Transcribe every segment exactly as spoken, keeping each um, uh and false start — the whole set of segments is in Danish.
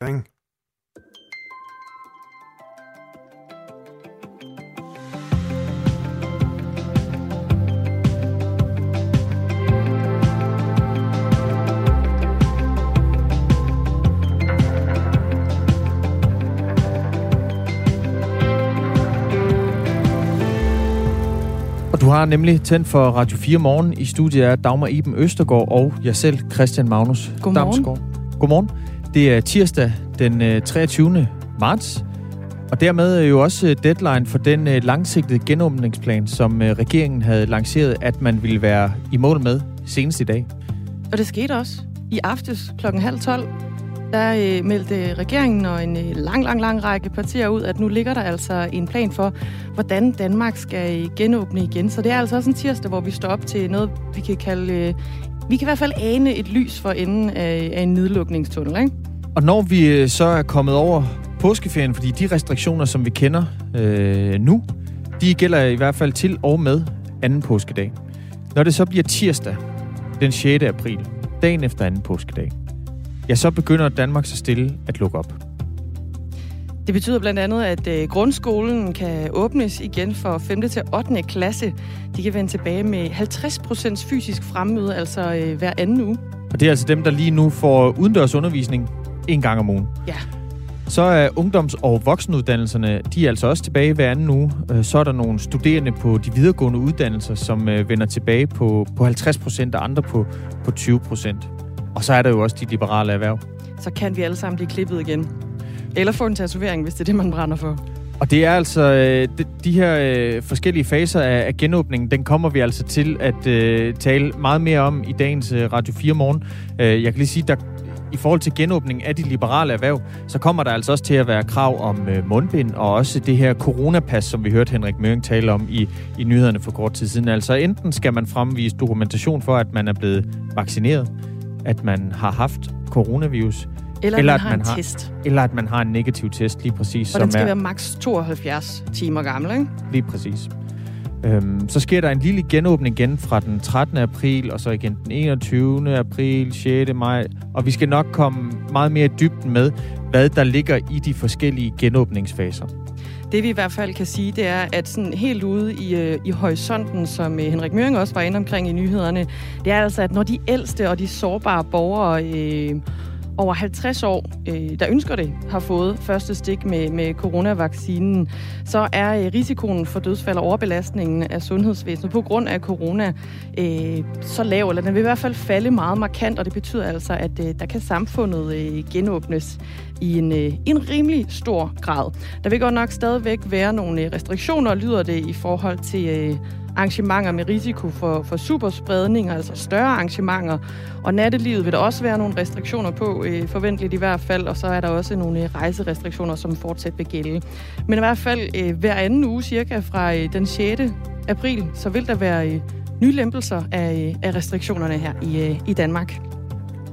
Bang. Du har nemlig tændt for Radio fire Morgen. I studiet er Dagmar Iben Østergaard og jeg selv, Christian Magnus Damsgaard. Godmorgen. Det er tirsdag den treogtyvende marts, og dermed jo også deadline for den langsigtede genåbningsplan, som regeringen havde lanceret, at man ville være i mål med senest i dag. Og det skete også. I aftes klokken halv tolv, der meldte regeringen og en lang, lang, lang række partier ud, at nu ligger der altså en plan for, hvordan Danmark skal genåbne igen. Så det er altså også en tirsdag, hvor vi står op til noget, vi kan kalde... Vi kan i hvert fald ane et lys for enden af en nedlukningstunnel, ikke? Og når vi så er kommet over påskeferien, fordi de restriktioner, som vi kender øh, nu, de gælder i hvert fald til og med anden påskedag. Når det så bliver tirsdag den sjette april, dagen efter anden påskedag, ja, så begynder Danmark så stille at lukke op. Det betyder blandt andet, at grundskolen kan åbnes igen for femte til ottende klasse. De kan vende tilbage med halvtreds procent fysisk fremmøde, altså hver anden uge. Og det er altså dem, der lige nu får udendørsundervisning en gang om ugen. Ja. Så er ungdoms- og voksenuddannelserne, de er altså også tilbage hver anden uge. Så er der nogle studerende på de videregående uddannelser, som vender tilbage på, på halvtreds procent og andre på, på tyve procent. Og så er der jo også de liberale erhverv. Så kan vi alle sammen blive klippet igen. Eller få en tatovering, hvis det er det, man brænder for. Og det er altså... De, de her forskellige faser af, af genåbningen, den kommer vi altså til at uh, tale meget mere om i dagens uh, Radio fire Morgen. Uh, jeg kan lige sige, der i forhold til genåbningen af de liberale erhverv, så kommer der altså også til at være krav om uh, mundbind, og også det her coronapas, som vi hørte Henrik Møring tale om i, i nyhederne for kort tid siden. Altså enten skal man fremvise dokumentation for, at man er blevet vaccineret, at man har haft coronavirus, Eller, eller, at man har man har, test. eller at man har en negativ test, lige præcis. Og den skal er, være maks tooghalvfjerds timer gammel, ikke? Lige præcis. Øhm, så sker der en lille genåbning igen fra den trettende april, og så igen den enogtyvende april, sjette maj. Og vi skal nok komme meget mere i dybden med, hvad der ligger i de forskellige genåbningsfaser. Det vi i hvert fald kan sige, det er, at sådan helt ude i, i horisonten, som Henrik Møring også var inde omkring i nyhederne, det er altså, at når de ældste og de sårbare borgere... Øh, over halvtreds år, der ønsker det, har fået første stik med, med coronavaccinen, så er risikoen for dødsfald og overbelastningen af sundhedsvæsenet på grund af corona øh, så lav, eller den vil i hvert fald falde meget markant, og det betyder altså, at øh, der kan samfundet øh, genåbnes i en, øh, en rimelig stor grad. Der vil godt nok stadigvæk være nogle restriktioner, lyder det, i forhold til... Øh, arrangementer med risiko for, for superspredning, altså større arrangementer. Og nattelivet vil der også være nogle restriktioner på, øh, forventeligt i hvert fald, og så er der også nogle øh, rejserestriktioner, som fortsat vil gælde. Men i hvert fald øh, hver anden uge, cirka fra øh, den sjette april, så vil der være øh, nye lempelser af, øh, af restriktionerne her i, øh, i Danmark.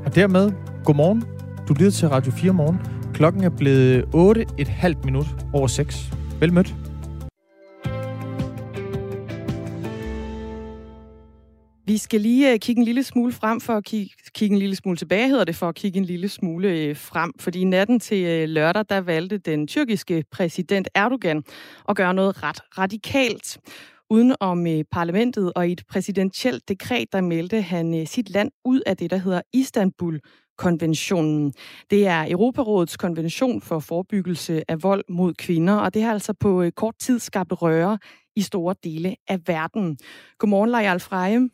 Og dermed, godmorgen. Du lyder til Radio fire Morgen. Klokken er blevet otte og et halvt minut over seks. Vel mødt. Vi skal lige kigge en lille smule frem for at kigge, kigge en lille smule tilbage, hedder det, for at kigge en lille smule frem. Fordi natten til lørdag, der valgte den tyrkiske præsident Erdogan at gøre noget ret radikalt. Uden om parlamentet og i et præsidentielt dekret, der meldte han sit land ud af det, der hedder Istanbul-konventionen. Det er Europarådets konvention for forebyggelse af vold mod kvinder, og det har altså på kort tid skabt røre i store dele af verden. Godmorgen, Lajal Frejem.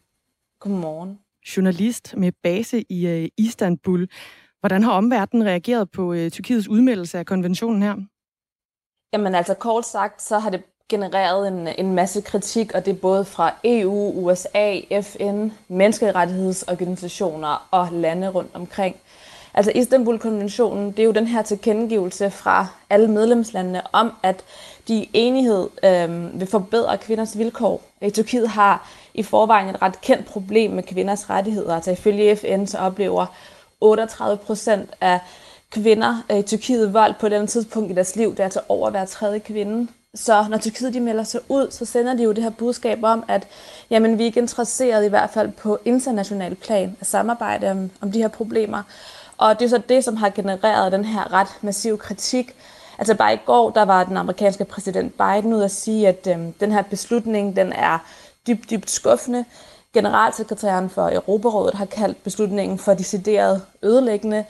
Godmorgen. Journalist med base i øh, Istanbul. Hvordan har omverdenen reageret på øh, Tyrkiets udmeldelse af konventionen her? Jamen altså kort sagt, så har det genereret en, en masse kritik, og det er både fra E U, U S A, F N, menneskerettighedsorganisationer og lande rundt omkring. Altså Istanbul-konventionen, det er jo den her tilkendegivelse fra alle medlemslandene om, at de i enighed øh, vil forbedre kvinders vilkår. Tyrkiet har i forvejen et ret kendt problem med kvinders rettigheder. Altså ifølge F N så oplever otteogtredive procent af kvinder i Tyrkiet vold på et eller andet tidspunkt i deres liv. Det er altså over hver tredje kvinde. Så når Tyrkiet de melder sig ud, så sender de jo det her budskab om, at jamen, vi er ikke interesseret i hvert fald på international plan at samarbejde om, om de her problemer. Og det er så det, som har genereret den her ret massive kritik. Altså bare i går, der var den amerikanske præsident Biden ud at sige, at øh, den her beslutning, den er dybt, dybt skuffende. Generalsekretæren for Europarådet har kaldt beslutningen for decideret ødelæggende.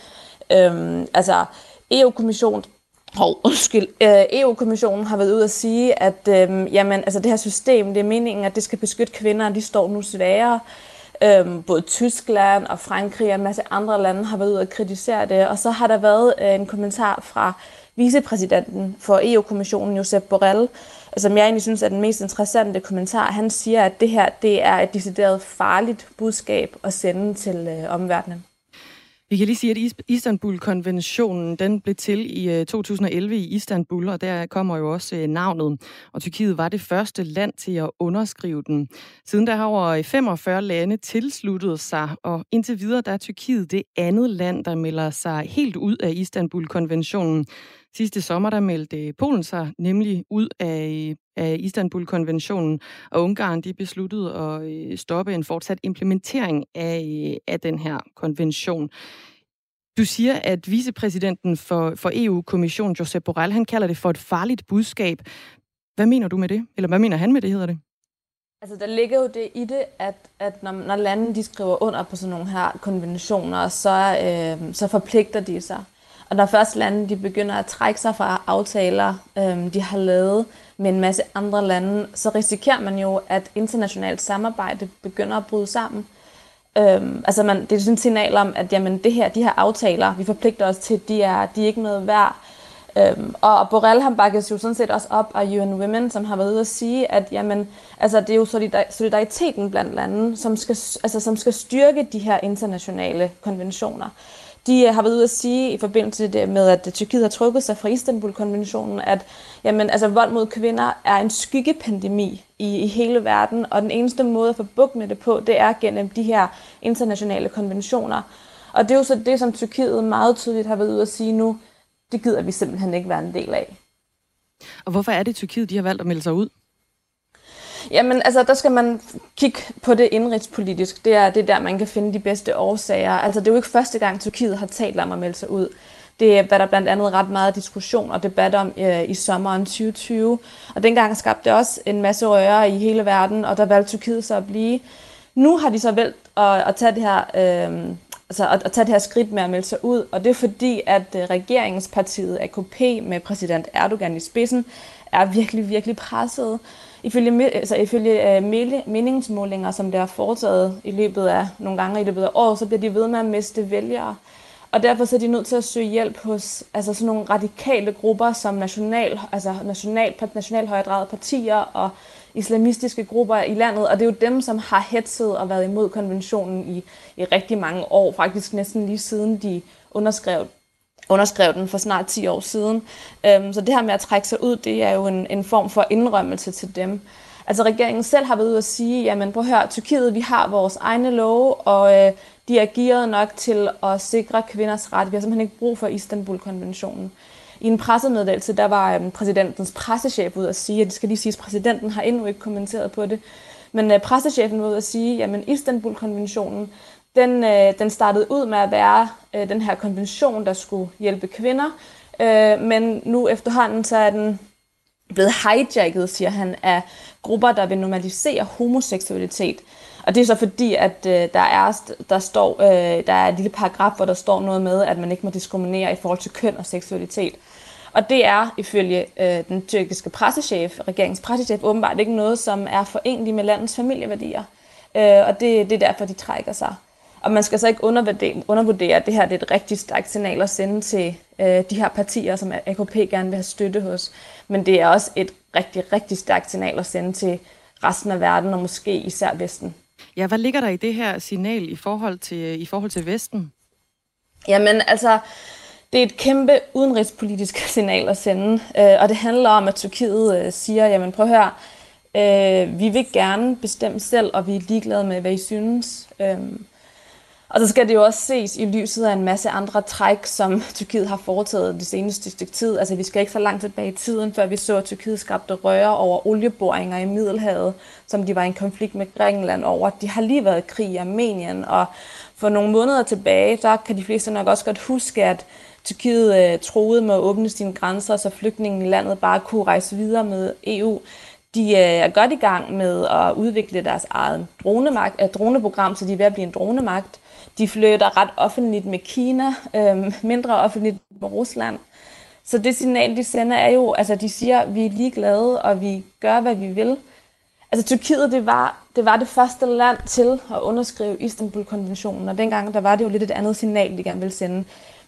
Øhm, altså E U-kommissionen oh, undskyld, øh, E U-kommissionen har været ude at sige, at øh, jamen, altså, det her system, det er meningen, at det skal beskytte kvinder, og de står nu svagere. Øhm, både Tyskland og Frankrig og en masse andre lande har været ude at kritisere det. Og så har der været øh, en kommentar fra vicepræsidenten for E U-kommissionen, Josep Borrell, som jeg egentlig synes er den mest interessante kommentar. Han siger, at det her det er et decideret farligt budskab at sende til øh, omverdenen. Vi kan lige sige, at Istanbul-konventionen den blev til i to tusind og elleve i Istanbul, og der kommer jo også navnet. Og Tyrkiet var det første land til at underskrive den. Siden der har over femogfyrre lande tilsluttet sig, og indtil videre der er Tyrkiet det andet land, der melder sig helt ud af Istanbul-konventionen. Sidste sommer der meldte Polen sig nemlig ud af, af Istanbul-konventionen, og Ungarn de besluttede at stoppe en fortsat implementering af, af den her konvention. Du siger, at vicepræsidenten for, for E U-kommissionen, Josep Borrell, han kalder det for et farligt budskab. Hvad mener du med det? Eller hvad mener han med det, hedder det? Altså, der ligger jo det i det, at, at når, når landene de skriver under på sådan nogle her konventioner, så, øh, så forpligter de sig. Og når først lande de begynder at trække sig fra aftaler, øh, de har lavet med en masse andre lande, så risikerer man jo, at internationalt samarbejde begynder at bryde sammen. Øh, altså man, det er sådan et signal om, at jamen, det her, de her aftaler, vi forpligter os til, de er, de er ikke noget værd. Øhm, og Borrell han bakkes jo sådan set også op af U N Women, som har været ude at sige, at jamen, altså, det er jo solidariteten blandt lande, som skal, altså, som skal styrke de her internationale konventioner. De har været ude at sige i forbindelse med, at Tyrkiet har trukket sig fra Istanbul-konventionen, at jamen, altså, vold mod kvinder er en skyggepandemi i, i hele verden, og den eneste måde at få bukt med det på, det er gennem de her internationale konventioner. Og det er jo så det, som Tyrkiet meget tydeligt har været ude at sige nu, det gider vi simpelthen ikke være en del af. Og hvorfor er det Tyrkiet, de har valgt at melde sig ud? Jamen, altså, der skal man kigge på det indrigspolitisk. Det er, det er der, man kan finde de bedste årsager. Altså, det er jo ikke første gang, Tyrkiet har talt om at melde sig ud. Det var der blandt andet ret meget diskussion og debat om øh, i sommeren tyve tyve. Og dengang skabte det også en masse røre i hele verden, og der valgte Tyrkiet så at blive. Nu har de så valgt at, at tage det her... Øh, Altså at, at tage det her skridt med at melde sig ud, og det er fordi, at regeringspartiet A K P med præsident Erdogan i spidsen er virkelig, virkelig presset. Ifølge, altså ifølge uh, meningsmålinger, som der er foretaget i løbet af nogle gange i løbet af år, så bliver de ved med at miste vælgere. Og derfor så er de nødt til at søge hjælp hos altså sådan nogle radikale grupper som national, altså national, nationalhøjredrejede partier og islamistiske grupper i landet, og det er jo dem, som har hetset og været imod konventionen i, i rigtig mange år, faktisk næsten lige siden de underskrev, underskrev den for snart ti år siden. Øhm, så det her med at trække sig ud, det er jo en, en form for indrømmelse til dem. Altså regeringen selv har været ude at sige, jamen prøv at høre, Tyrkiet, vi har vores egne love, og øh, de er gearet nok til at sikre kvinders ret. Vi har simpelthen ikke brug for Istanbul-konventionen. I en pressemeddelelse, der var øhm, præsidentens pressechef ud at sige, at det skal lige siges, præsidenten har endnu ikke kommenteret på det, men øh, pressechefen var ud at sige, jamen Istanbul-konventionen, den, øh, den startede ud med at være øh, den her konvention, der skulle hjælpe kvinder, øh, men nu efterhånden så er den blevet hijacket, siger han, af grupper, der vil normalisere homoseksualitet. Og det er så fordi, at øh, der, er, der, står, øh, der er et lille paragraf, hvor der står noget med, at man ikke må diskriminere i forhold til køn og seksualitet. Og det er ifølge øh, den tyrkiske pressechef, regeringens pressechef, åbenbart ikke noget, som er forenligt med landets familieværdier. Øh, og det, det er derfor, de trækker sig. Og man skal så ikke undervurdere, undervurdere at det her det er et rigtig stærkt signal at sende til øh, de her partier, som A K P gerne vil have støtte hos. Men det er også et rigtig, rigtig stærkt signal at sende til resten af verden, og måske især Vesten. Ja, hvad ligger der i det her signal i forhold til, i forhold til Vesten? Jamen, altså, det er et kæmpe udenrigspolitisk signal at sende, øh, og det handler om, at Tyrkiet øh, siger, jamen prøv at høre, øh, vi vil gerne bestemme selv, og vi er ligeglade med, hvad I synes. Øh, Og så skal det jo også ses i lyset af en masse andre træk, som Tyrkiet har foretaget det seneste stykke tid. Altså vi skal ikke så langt tilbage i tiden, før vi så, at Tyrkiet skabte røre over olieboringer i Middelhavet, som de var i en konflikt med Grækenland over. De har lige været i krig i Armenien, og for nogle måneder tilbage, der kan de fleste nok også godt huske, at Tyrkiet øh, troede med at åbne sine grænser, så flygtningen i landet bare kunne rejse videre med E U. De er godt i gang med at udvikle deres eget droneprogram, så de er ved at blive en dronemagt. De flytter ret offentligt med Kina, øh, mindre offentligt med Rusland. Så det signal, de sender, er jo, altså de siger, vi er ligeglade, og vi gør, hvad vi vil. Altså Tyrkiet, det var, det var det første land til at underskrive Istanbul-konventionen, og dengang, der var det jo lidt et andet signal, de gerne ville sende.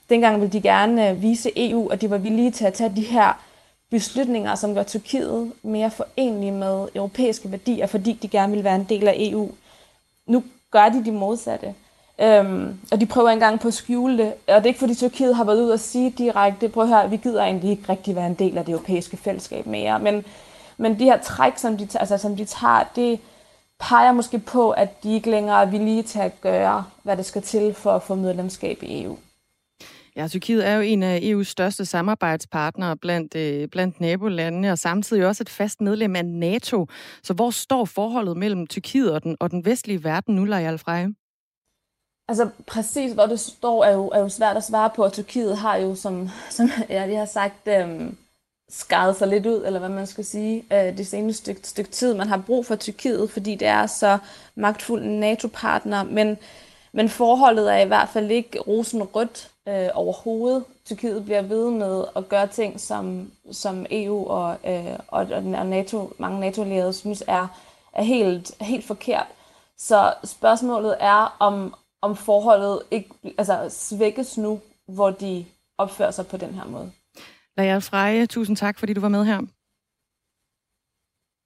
Dengang ville de gerne vise E U, og de var villige til at tage de her beslutninger, som gør Tyrkiet mere forenlige med europæiske værdier, fordi de gerne ville være en del af E U. Nu gør de de modsatte. Øhm, og de prøver engang på at skjule det. Og det er ikke, fordi Tyrkiet har været ud og sige direkte, prøv her, vi gider egentlig ikke rigtig være en del af det europæiske fællesskab mere. Men, men de her træk, som de, altså, som de tager, det peger måske på, at de ikke længere er villige til at gøre, hvad der skal til for at få medlemskab i E U. Ja, Tyrkiet er jo en af E U's største samarbejdspartnere blandt, øh, blandt nabolandene, og samtidig også et fast medlem af NATO. Så hvor står forholdet mellem Tyrkiet og den, og den vestlige verden nu, Lajal Frejem? Altså præcis, hvor det står, er jo, er jo svært at svare på, og Tyrkiet har jo, som, som jeg lige har sagt, øh, skadet sig lidt ud, eller hvad man skal sige, øh, det seneste stykke, stykke tid. Man har brug for Tyrkiet, fordi det er så magtfuld en NATO-partner, men Men forholdet er i hvert fald ikke rosenrødt øh, overhovedet. Tyrkiet bliver ved med at gøre ting, som, som E U og, øh, og, og NATO, mange NATO-allierede synes er, er helt, helt forkert. Så spørgsmålet er, om, om forholdet ikke altså, svækkes nu, hvor de opfører sig på den her måde. Lajal Freje, tusind tak, fordi du var med her.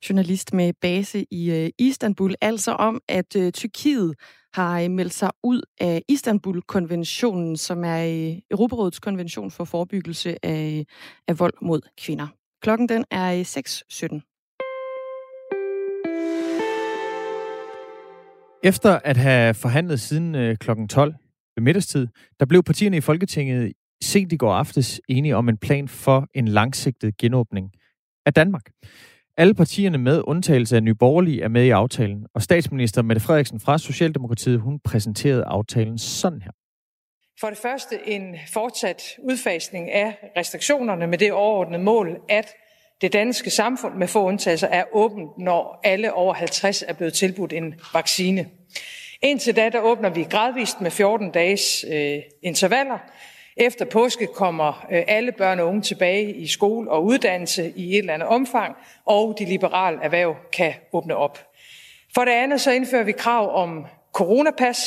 Journalist med base i Istanbul, altså om, at Tyrkiet har meldt sig ud af Istanbul-konventionen, som er Europarådets konvention for forebyggelse af, af vold mod kvinder. Klokken den er seks sytten. Efter at have forhandlet siden klokken tolv ved middagstid, der blev partierne i Folketinget sent i går aftes enige om en plan for en langsigtet genåbning af Danmark. Alle partierne med undtagelse af Nye Borgerlige er med i aftalen, og statsminister Mette Frederiksen fra Socialdemokratiet, hun præsenterede aftalen sådan her. For det første en fortsat udfasning af restriktionerne med det overordnede mål, at det danske samfund med få undtagelser er åbent, når alle over halvtreds er blevet tilbudt en vaccine. Indtil da, der åbner vi gradvist med fjorten dages øh, intervaller. Efter påske kommer alle børn og unge tilbage i skole og uddannelse i et eller andet omfang, og de liberale erhverv kan åbne op. For det andet så indfører vi krav om coronapas.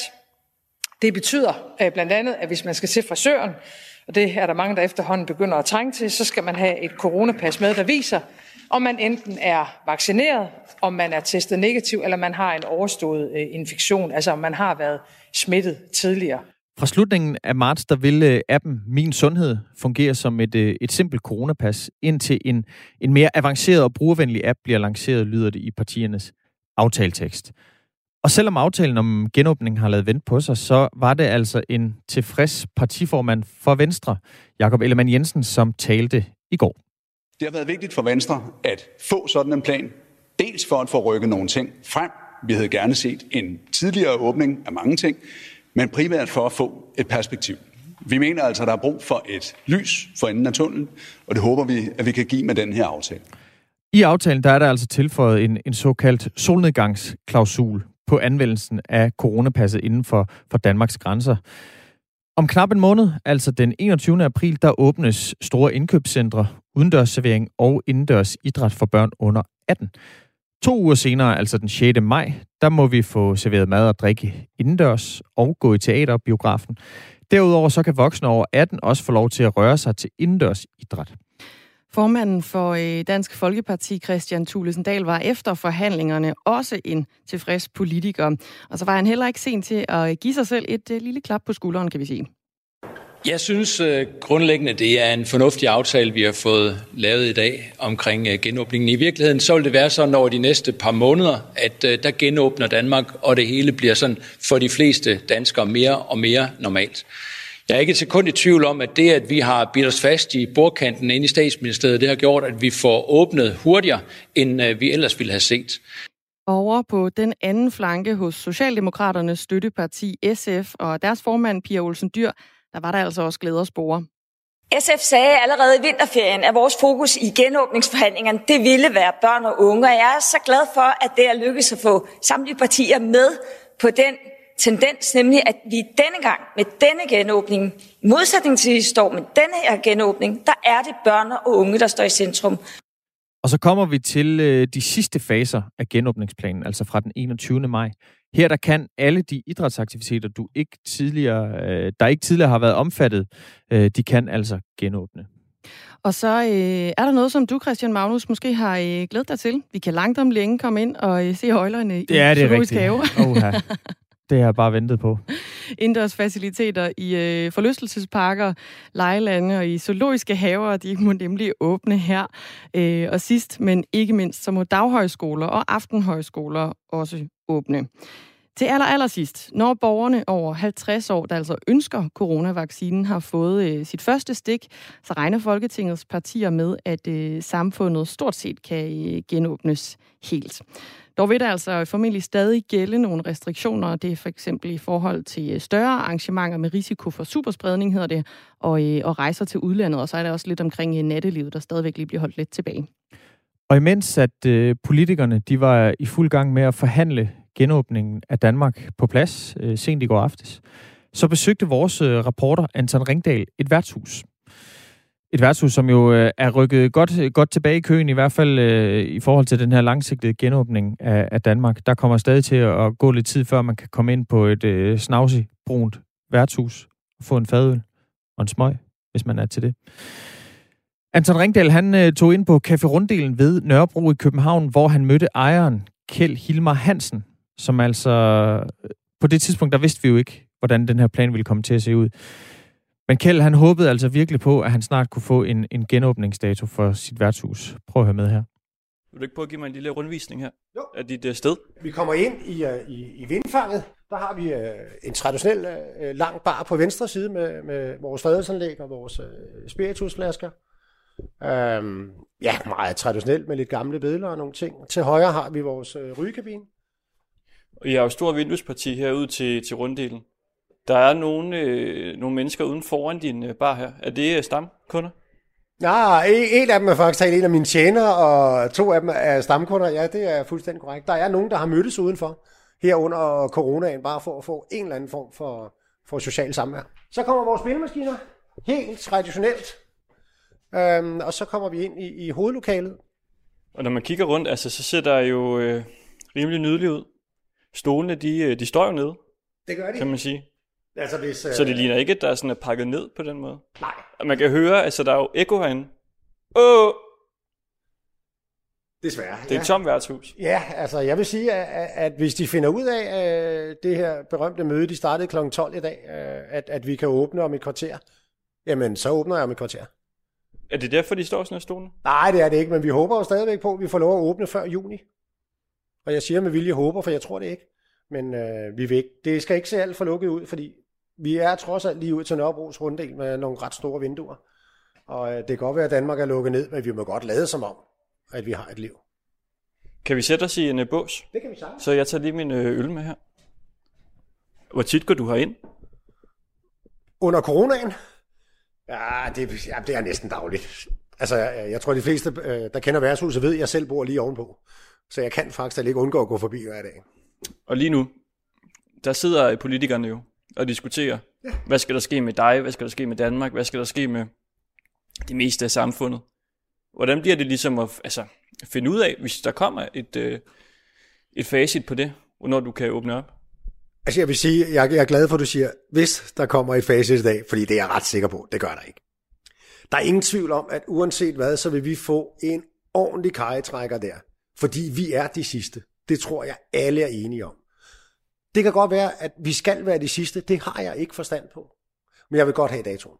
Det betyder blandt andet, at hvis man skal til frisøren, og det er der mange, der efterhånden begynder at trænge til, så skal man have et coronapas med, der viser, om man enten er vaccineret, om man er testet negativ, eller man har en overstået infektion, altså om man har været smittet tidligere. Fra slutningen af marts, der vil appen Min Sundhed fungere som et, et simpelt coronapas, indtil en, en mere avanceret og brugervenlig app bliver lanceret, lyder det i partiernes aftaletekst. Og selvom aftalen om genåbningen har lavet vente på sig, så var det altså en tilfreds partiformand for Venstre, Jakob Ellemann Jensen, som talte i går. Det har været vigtigt for Venstre at få sådan en plan, dels for at få rykket nogle ting frem. Vi havde gerne set en tidligere åbning af mange ting, men primært for at få et perspektiv. Vi mener altså, at der er brug for et lys for enden af tunnelen, og det håber vi, at vi kan give med den her aftale. I aftalen der er der altså tilføjet en, en såkaldt solnedgangsklausul på anvendelsen af coronapasset inden for, for Danmarks grænser. Om knap en måned, altså den enogtyvende april, der åbnes store indkøbscentre, udendørsservering og indendørs idræt for børn under atten. To uger senere, altså den sjette maj, der må vi få serveret mad og drikke indendørs og gå i teater og biografen. Derudover så kan voksne over atten også få lov til at røre sig til indendørs idræt. Formanden for Dansk Folkeparti, Christian Thulesen Dahl, var efter forhandlingerne også en tilfreds politiker. Og så var han heller ikke sent til at give sig selv et lille klap på skulderen, kan vi sige. Jeg synes grundlæggende, det er en fornuftig aftale, vi har fået lavet i dag omkring genåbningen. I virkeligheden så vil det være sådan over de næste par måneder, at der genåbner Danmark, og det hele bliver sådan for de fleste danskere mere og mere normalt. Jeg er ikke et sekund i tvivl om, at det, at vi har bidt os fast i bordkanten inde i Statsministeriet, det har gjort, at vi får åbnet hurtigere, end vi ellers ville have set. Over på den anden flanke hos Socialdemokraternes støtteparti S F og deres formand Pia Olsen Dyhr, der var der altså også glæderspore. S F sagde allerede i vinterferien, at vores fokus i genåbningsforhandlingerne, det ville være børn og unge. Og jeg er så glad for, at det er lykkedes at få samtlige partier med på den tendens, nemlig at vi denne gang med denne genåbning, i modsætning til vi står med denne her genåbning, der er det børn og unge, der står i centrum. Og så kommer vi til øh, de sidste faser af genåbningsplanen, altså fra den enogtyvende maj. Her der kan alle de idrætsaktiviteter, du ikke tidligere, øh, der ikke tidligere har været omfattet, øh, de kan altså genåbne. Og så øh, er der noget, som du, Christian Magnus, måske har øh, glædet dig til. Vi kan langt om længe komme ind og øh, se højlerne i zoologisk have. Det har jeg bare ventet på. Indendørs faciliteter i øh, forlystelsesparker, lejelande og i zoologiske haver, de må nemlig åbne her. Øh, og sidst, men ikke mindst, så må daghøjskoler og aftenhøjskoler også åbne. Til aller, aller sidst, når borgerne over halvtreds år, der altså ønsker coronavaccinen, har fået øh, sit første stik, så regner Folketingets partier med, at øh, samfundet stort set kan øh, genåbnes helt. Dog vil der altså formentlig stadig gælde nogle restriktioner. Det er for eksempel i forhold til større arrangementer med risiko for superspredning, hedder det, og, øh, og rejser til udlandet. Og så er der også lidt omkring nattelivet, der stadigvæk lige bliver holdt lidt tilbage. Og imens at øh, politikerne de var i fuld gang med at forhandle genåbningen af Danmark på plads øh, sent i går aftes, så besøgte vores øh, reporter Anton Ringdal et værtshus. Et værtshus, som jo øh, er rykket godt, godt tilbage i køen, i hvert fald øh, i forhold til den her langsigtede genåbning af, af Danmark. Der kommer stadig til at gå lidt tid, før man kan komme ind på et øh, snavsigt, brunt værtshus og få en fadøl og en smøg, hvis man er til det. Anton Ringdal, han øh, tog ind på Café Runddelen ved Nørrebro i København, hvor han mødte ejeren Kjell Hilmar Hansen, som altså på det tidspunkt, der vidste vi jo ikke, hvordan den her plan ville komme til at se ud. Men Kjell, han håbede altså virkelig på, at han snart kunne få en, en genåbningsdato for sit værtshus. Prøv at høre med her. Vil du ikke prøve at give mig en lille rundvisning her jo. Af dit uh, sted? Vi kommer ind i, uh, i, i vindfanget. Der har vi uh, en traditionel uh, lang bar på venstre side med, med vores fadelsanlæg og vores uh, spiritusflasker. Um, ja, meget traditionelt med lidt gamle bedler og nogle ting. Til højre har vi vores uh, rygekabine. I har jo stor vinduesparti herude til, til runddelen. Der er nogle, øh, nogle mennesker uden foran din øh, bar her. Er det øh, stamkunder? Nej, en af dem er faktisk en af mine tjenere, og to af dem er stamkunder. Ja, det er fuldstændig korrekt. Der er nogen, der har mødtes udenfor her under coronaen, bare for at få en eller anden form for, for social samvær. Så kommer vores spillemaskiner, helt traditionelt. Øhm, og så kommer vi ind i, i hovedlokalet. Og når man kigger rundt, altså, så ser der jo øh, rimelig nydeligt ud. Stolene, de, de står jo nede. Det gør de. Kan man sige. Altså, hvis, øh... Så det ligner ikke, at der er sådan er pakket ned på den måde? Nej. Og man kan høre, altså der er jo ekko herinde. Åh! Desværre, det er ja. Et tomt værtshus. Ja, altså jeg vil sige, at, at hvis de finder ud af øh, det her berømte møde, de startede klokken tolv i dag, øh, at, at vi kan åbne om et kvarter, jamen så åbner jeg om et kvarter. Er det derfor, de står sådan her stolene? Nej, det er det ikke, men vi håber jo stadigvæk på, at vi får lov at åbne før juni. Og jeg siger med vilje håber, for jeg tror det ikke. Men øh, vi vil ikke. Det skal ikke se alt for lukket ud, fordi vi er trods alt lige ud til Nørrebros runddel med nogle ret store vinduer. Og øh, det kan godt være, at Danmark er lukket ned, men vi må godt lade som om, at vi har et liv. Kan vi sætte os i en øh, bås? Det kan vi sagtens. Så jeg tager lige min øh, øl med her. Hvor tit går du herind? Under coronaen? Ja, det, ja, det er næsten dagligt. Altså, jeg, jeg tror, de fleste, øh, der kender værtshuset, ved, at jeg selv bor lige ovenpå. Så jeg kan faktisk ikke undgå at gå forbi hver dag. Og lige nu, der sidder politikerne jo og diskuterer, ja. Hvad skal der ske med dig, hvad skal der ske med Danmark, hvad skal der ske med det meste af samfundet. Hvordan bliver det ligesom at altså, finde ud af, hvis der kommer et, øh, et facit på det, når du kan åbne op? Altså jeg vil sige, jeg er glad for, at du siger, hvis der kommer et facit i dag, fordi det er jeg ret sikker på, det gør der ikke. Der er ingen tvivl om, at uanset hvad, så vil vi få en ordentlig karetrækker der. Fordi vi er de sidste. Det tror jeg, alle er enige om. Det kan godt være, at vi skal være de sidste. Det har jeg ikke forstand på. men jeg vil godt have datoen.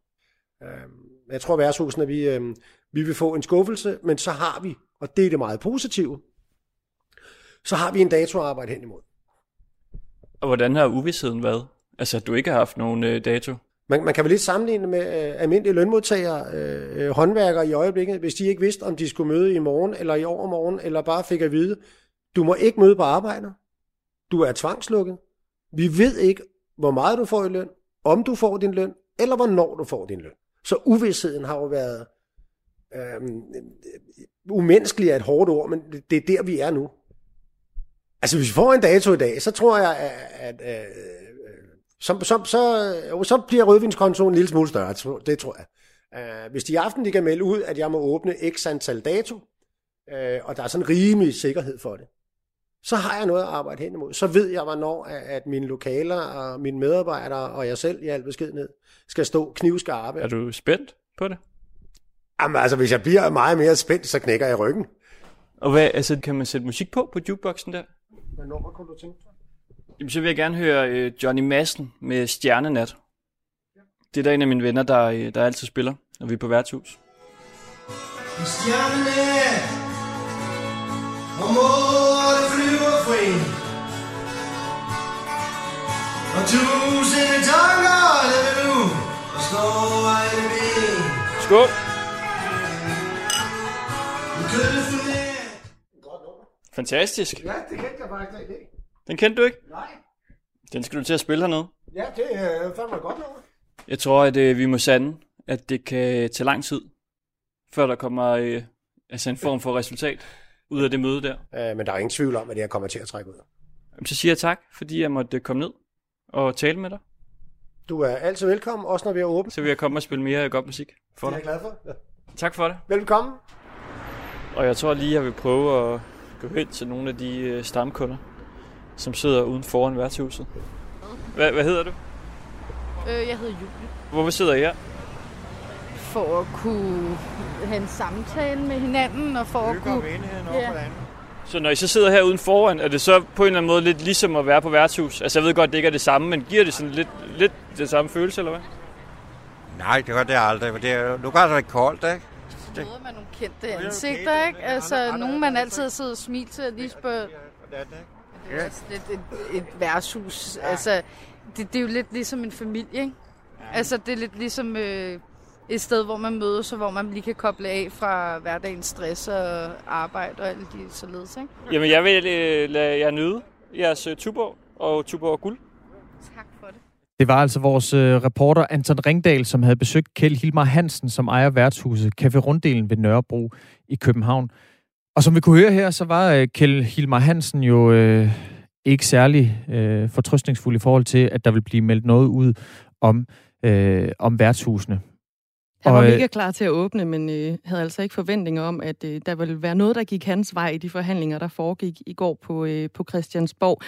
Jeg tror, at værtshusene, at vi, øh, vi vil få en skuffelse, men så har vi, og det er det meget positive, så har vi en dato at arbejde hen imod. Og hvordan har uvidsheden været? Altså, at du ikke har haft nogen øh, dato? Man, man kan vel lidt sammenligne med øh, almindelige lønmodtagere, øh, håndværkere i øjeblikket, hvis de ikke vidste, om de skulle møde i morgen, eller i overmorgen, eller bare fik at vide, du må ikke møde på arbejde, du er tvangslukket, vi ved ikke, hvor meget du får i løn, om du får din løn, eller hvornår du får din løn. Så uvidsheden har jo været øh, umenneskelig er et hårdt ord, men det er der, vi er nu. Altså, hvis vi får en dato i dag, så tror jeg, at, at, at som, som, så, så bliver rødvinskontoen en lille smule større. Det tror jeg. Hvis de i aften de kan melde ud, at jeg må åbne x antal dato, og der er sådan en rimelig sikkerhed for det, så har jeg noget at arbejde hen imod. Så ved jeg, hvornår at mine lokaler og mine medarbejdere og jeg selv i al beskedenhed skal stå knivskarpe. Er du spændt på det? Jamen altså, hvis jeg bliver meget mere spændt, så knækker jeg ryggen. Og hvad, altså, kan man sætte musik på på jukeboxen der? Hvad nummer kunne du tænke på? Jamen, så vil jeg gerne høre øh, Johnny Madsen med Stjernenat. Ja. Det er der en af mine venner, der, øh, der altid spiller, når vi er på værtshus. Stjernenat, og målet flyver fri, og tusinde tanker lever nu, og slår alle ben. Skål! Fantastisk. Ja, det kendte jeg faktisk ikke. Den kendte du ikke? Nej. Den skal du til at spille hernede. Ja, det øh, fandt mig godt over. Jeg tror, at øh, vi må sande, at det kan tage lang tid, før der kommer øh, altså en form for resultat ud af det møde der. Øh, men der er ingen tvivl om, at det her kommer til at trække ud. Jamen, så siger jeg tak, fordi jeg måtte komme ned og tale med dig. Du er altid velkommen, også når vi er åbne. Så vil jeg komme og spille mere godt musik for dig. Det er jeg glad for. Ja. Tak for det. Velkommen. Og jeg tror lige, jeg vil prøve at gå hen til nogle af de stamkunder, som sidder uden foran værtshuset. Hva, hvad hedder du? Øh, jeg hedder Julie. Hvorfor sidder I her? For at kunne have en samtale med hinanden og for at kunne... Ja. Så når I så sidder her uden foran, er det så på en eller anden måde lidt ligesom at være på værtshus? Altså jeg ved godt, det ikke er det samme, men giver det sådan lidt, lidt det samme følelse, eller hvad? Nej, det gør det aldrig, men det er nu gør det ikke koldt, ikke? Det er med nogle kendte ansigter, ikke? Altså, nogen man altid har siddet og smilt til og lige spørger. Det er altså lidt et, et værtshus. Altså, det, det er jo lidt ligesom en familie, ikke? Altså, det er lidt ligesom øh, et sted, hvor man mødes, og hvor man lige kan koble af fra hverdagens stress og arbejde og alt det således, ikke? Jamen, jeg vil øh, lade jer nyde jeres øh, Tuborg og Tuborg Guld. Tak for det. Det var altså vores reporter Anton Ringdal, som havde besøgt Kjell Hilmar Hansen, som ejer værtshuset Café Runddelen ved Nørrebro i København. Og som vi kunne høre her, så var Kjell Hilmar Hansen jo øh, ikke særlig øh, fortrøstningsfuld i forhold til, at der ville blive meldt noget ud om, øh, om værtshusene. Han var og, øh, mega klar til at åbne, men øh, havde altså ikke forventninger om, at øh, der ville være noget, der gik hans vej i de forhandlinger, der foregik i går på, øh, på Christiansborg.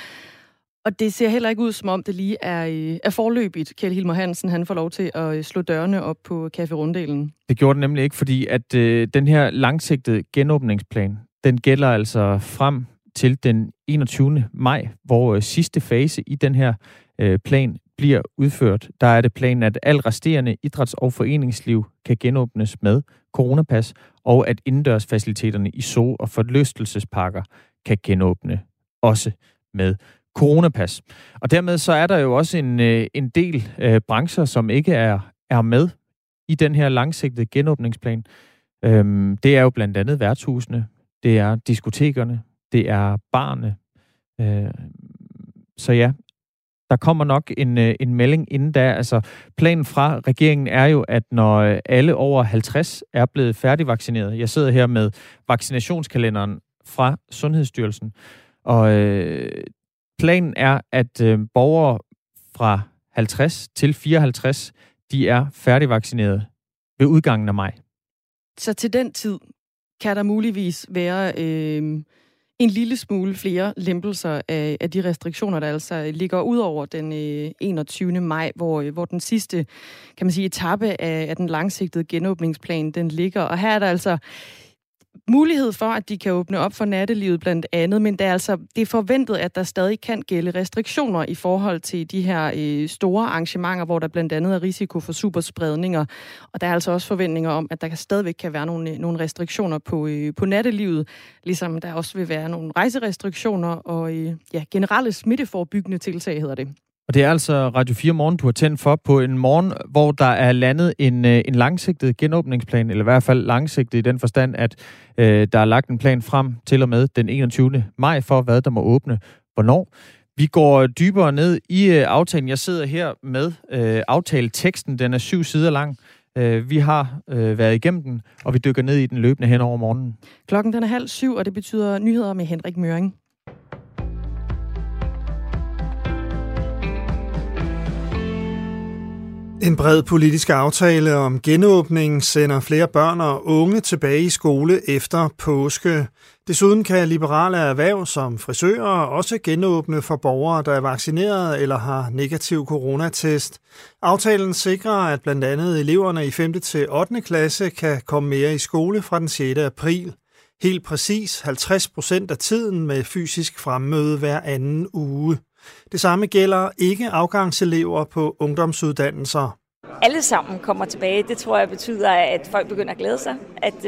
Og det ser heller ikke ud, som om det lige er, er forløbigt. Kjell Hilmar Hansen, han får lov til at slå dørene op på Café Runddelen. Det gjorde det nemlig ikke, fordi at øh, den her langsigtede genåbningsplan, den gælder altså frem til den enogtyvende maj, hvor øh, sidste fase i den her øh, plan bliver udført. Der er det planen, at al resterende idræts- og foreningsliv kan genåbnes med coronapas, og at indendørsfaciliteterne i zoo- og forlystelsesparker kan genåbne også med coronapas. Og dermed så er der jo også en, en del øh, brancher, som ikke er, er med i den her langsigtede genåbningsplan. Øhm, det er jo blandt andet værtshusene, det er diskotekerne, det er barne. Øh, så ja, der kommer nok en, en melding inden da. Altså, planen fra regeringen er jo, at når alle over halvtreds er blevet færdigvaccineret, jeg sidder her med vaccinationskalenderen fra Sundhedsstyrelsen, og øh, planen er, at øh, borgere fra halvtreds til fireoghalvtreds, de er færdigvaccineret ved udgangen af maj. Så til den tid kan der muligvis være øh, en lille smule flere lempelser af, af de restriktioner, der altså ligger ud over den øh, enogtyvende maj, hvor, øh, hvor den sidste, kan man sige, etape af, af den langsigtede genåbningsplan, den ligger. Og her er der altså mulighed for, at de kan åbne op for nattelivet blandt andet, men det er altså det er forventet, at der stadig kan gælde restriktioner i forhold til de her øh, store arrangementer, hvor der blandt andet er risiko for superspredninger. Og der er altså også forventninger om, at der kan stadigvæk kan være nogle, nogle restriktioner på, øh, på nattelivet, ligesom der også vil være nogle rejserestriktioner og øh, ja, generelle smitteforebyggende tiltag, hedder det. Og det er altså Radio fire Morgen, du har tændt for på en morgen, hvor der er landet en, en langsigtet genåbningsplan, eller i hvert fald langsigtet i den forstand, at øh, der er lagt en plan frem til og med den enogtyvende maj for, hvad der må åbne hvornår. Vi går dybere ned i øh, aftalen. Jeg sidder her med øh, aftaleteksten. Den er syv sider lang. Øh, vi har øh, været igennem den, og vi dykker ned i den løbende hen over morgenen. Klokken den er halv syv, og det betyder nyheder med Henrik Møring. En bred politisk aftale om genåbningen sender flere børn og unge tilbage i skole efter påske. Desuden kan liberale erhverv som frisører også genåbne for borgere, der er vaccineret eller har negativ coronatest. Aftalen sikrer, at blandt andet eleverne i femte til ottende klasse kan komme mere i skole fra den sjette april. Helt præcis halvtreds procent af tiden med fysisk fremmøde hver anden uge. Det samme gælder ikke afgangselever på ungdomsuddannelser. Alle sammen kommer tilbage. Det tror jeg betyder, at folk begynder at glæde sig. At,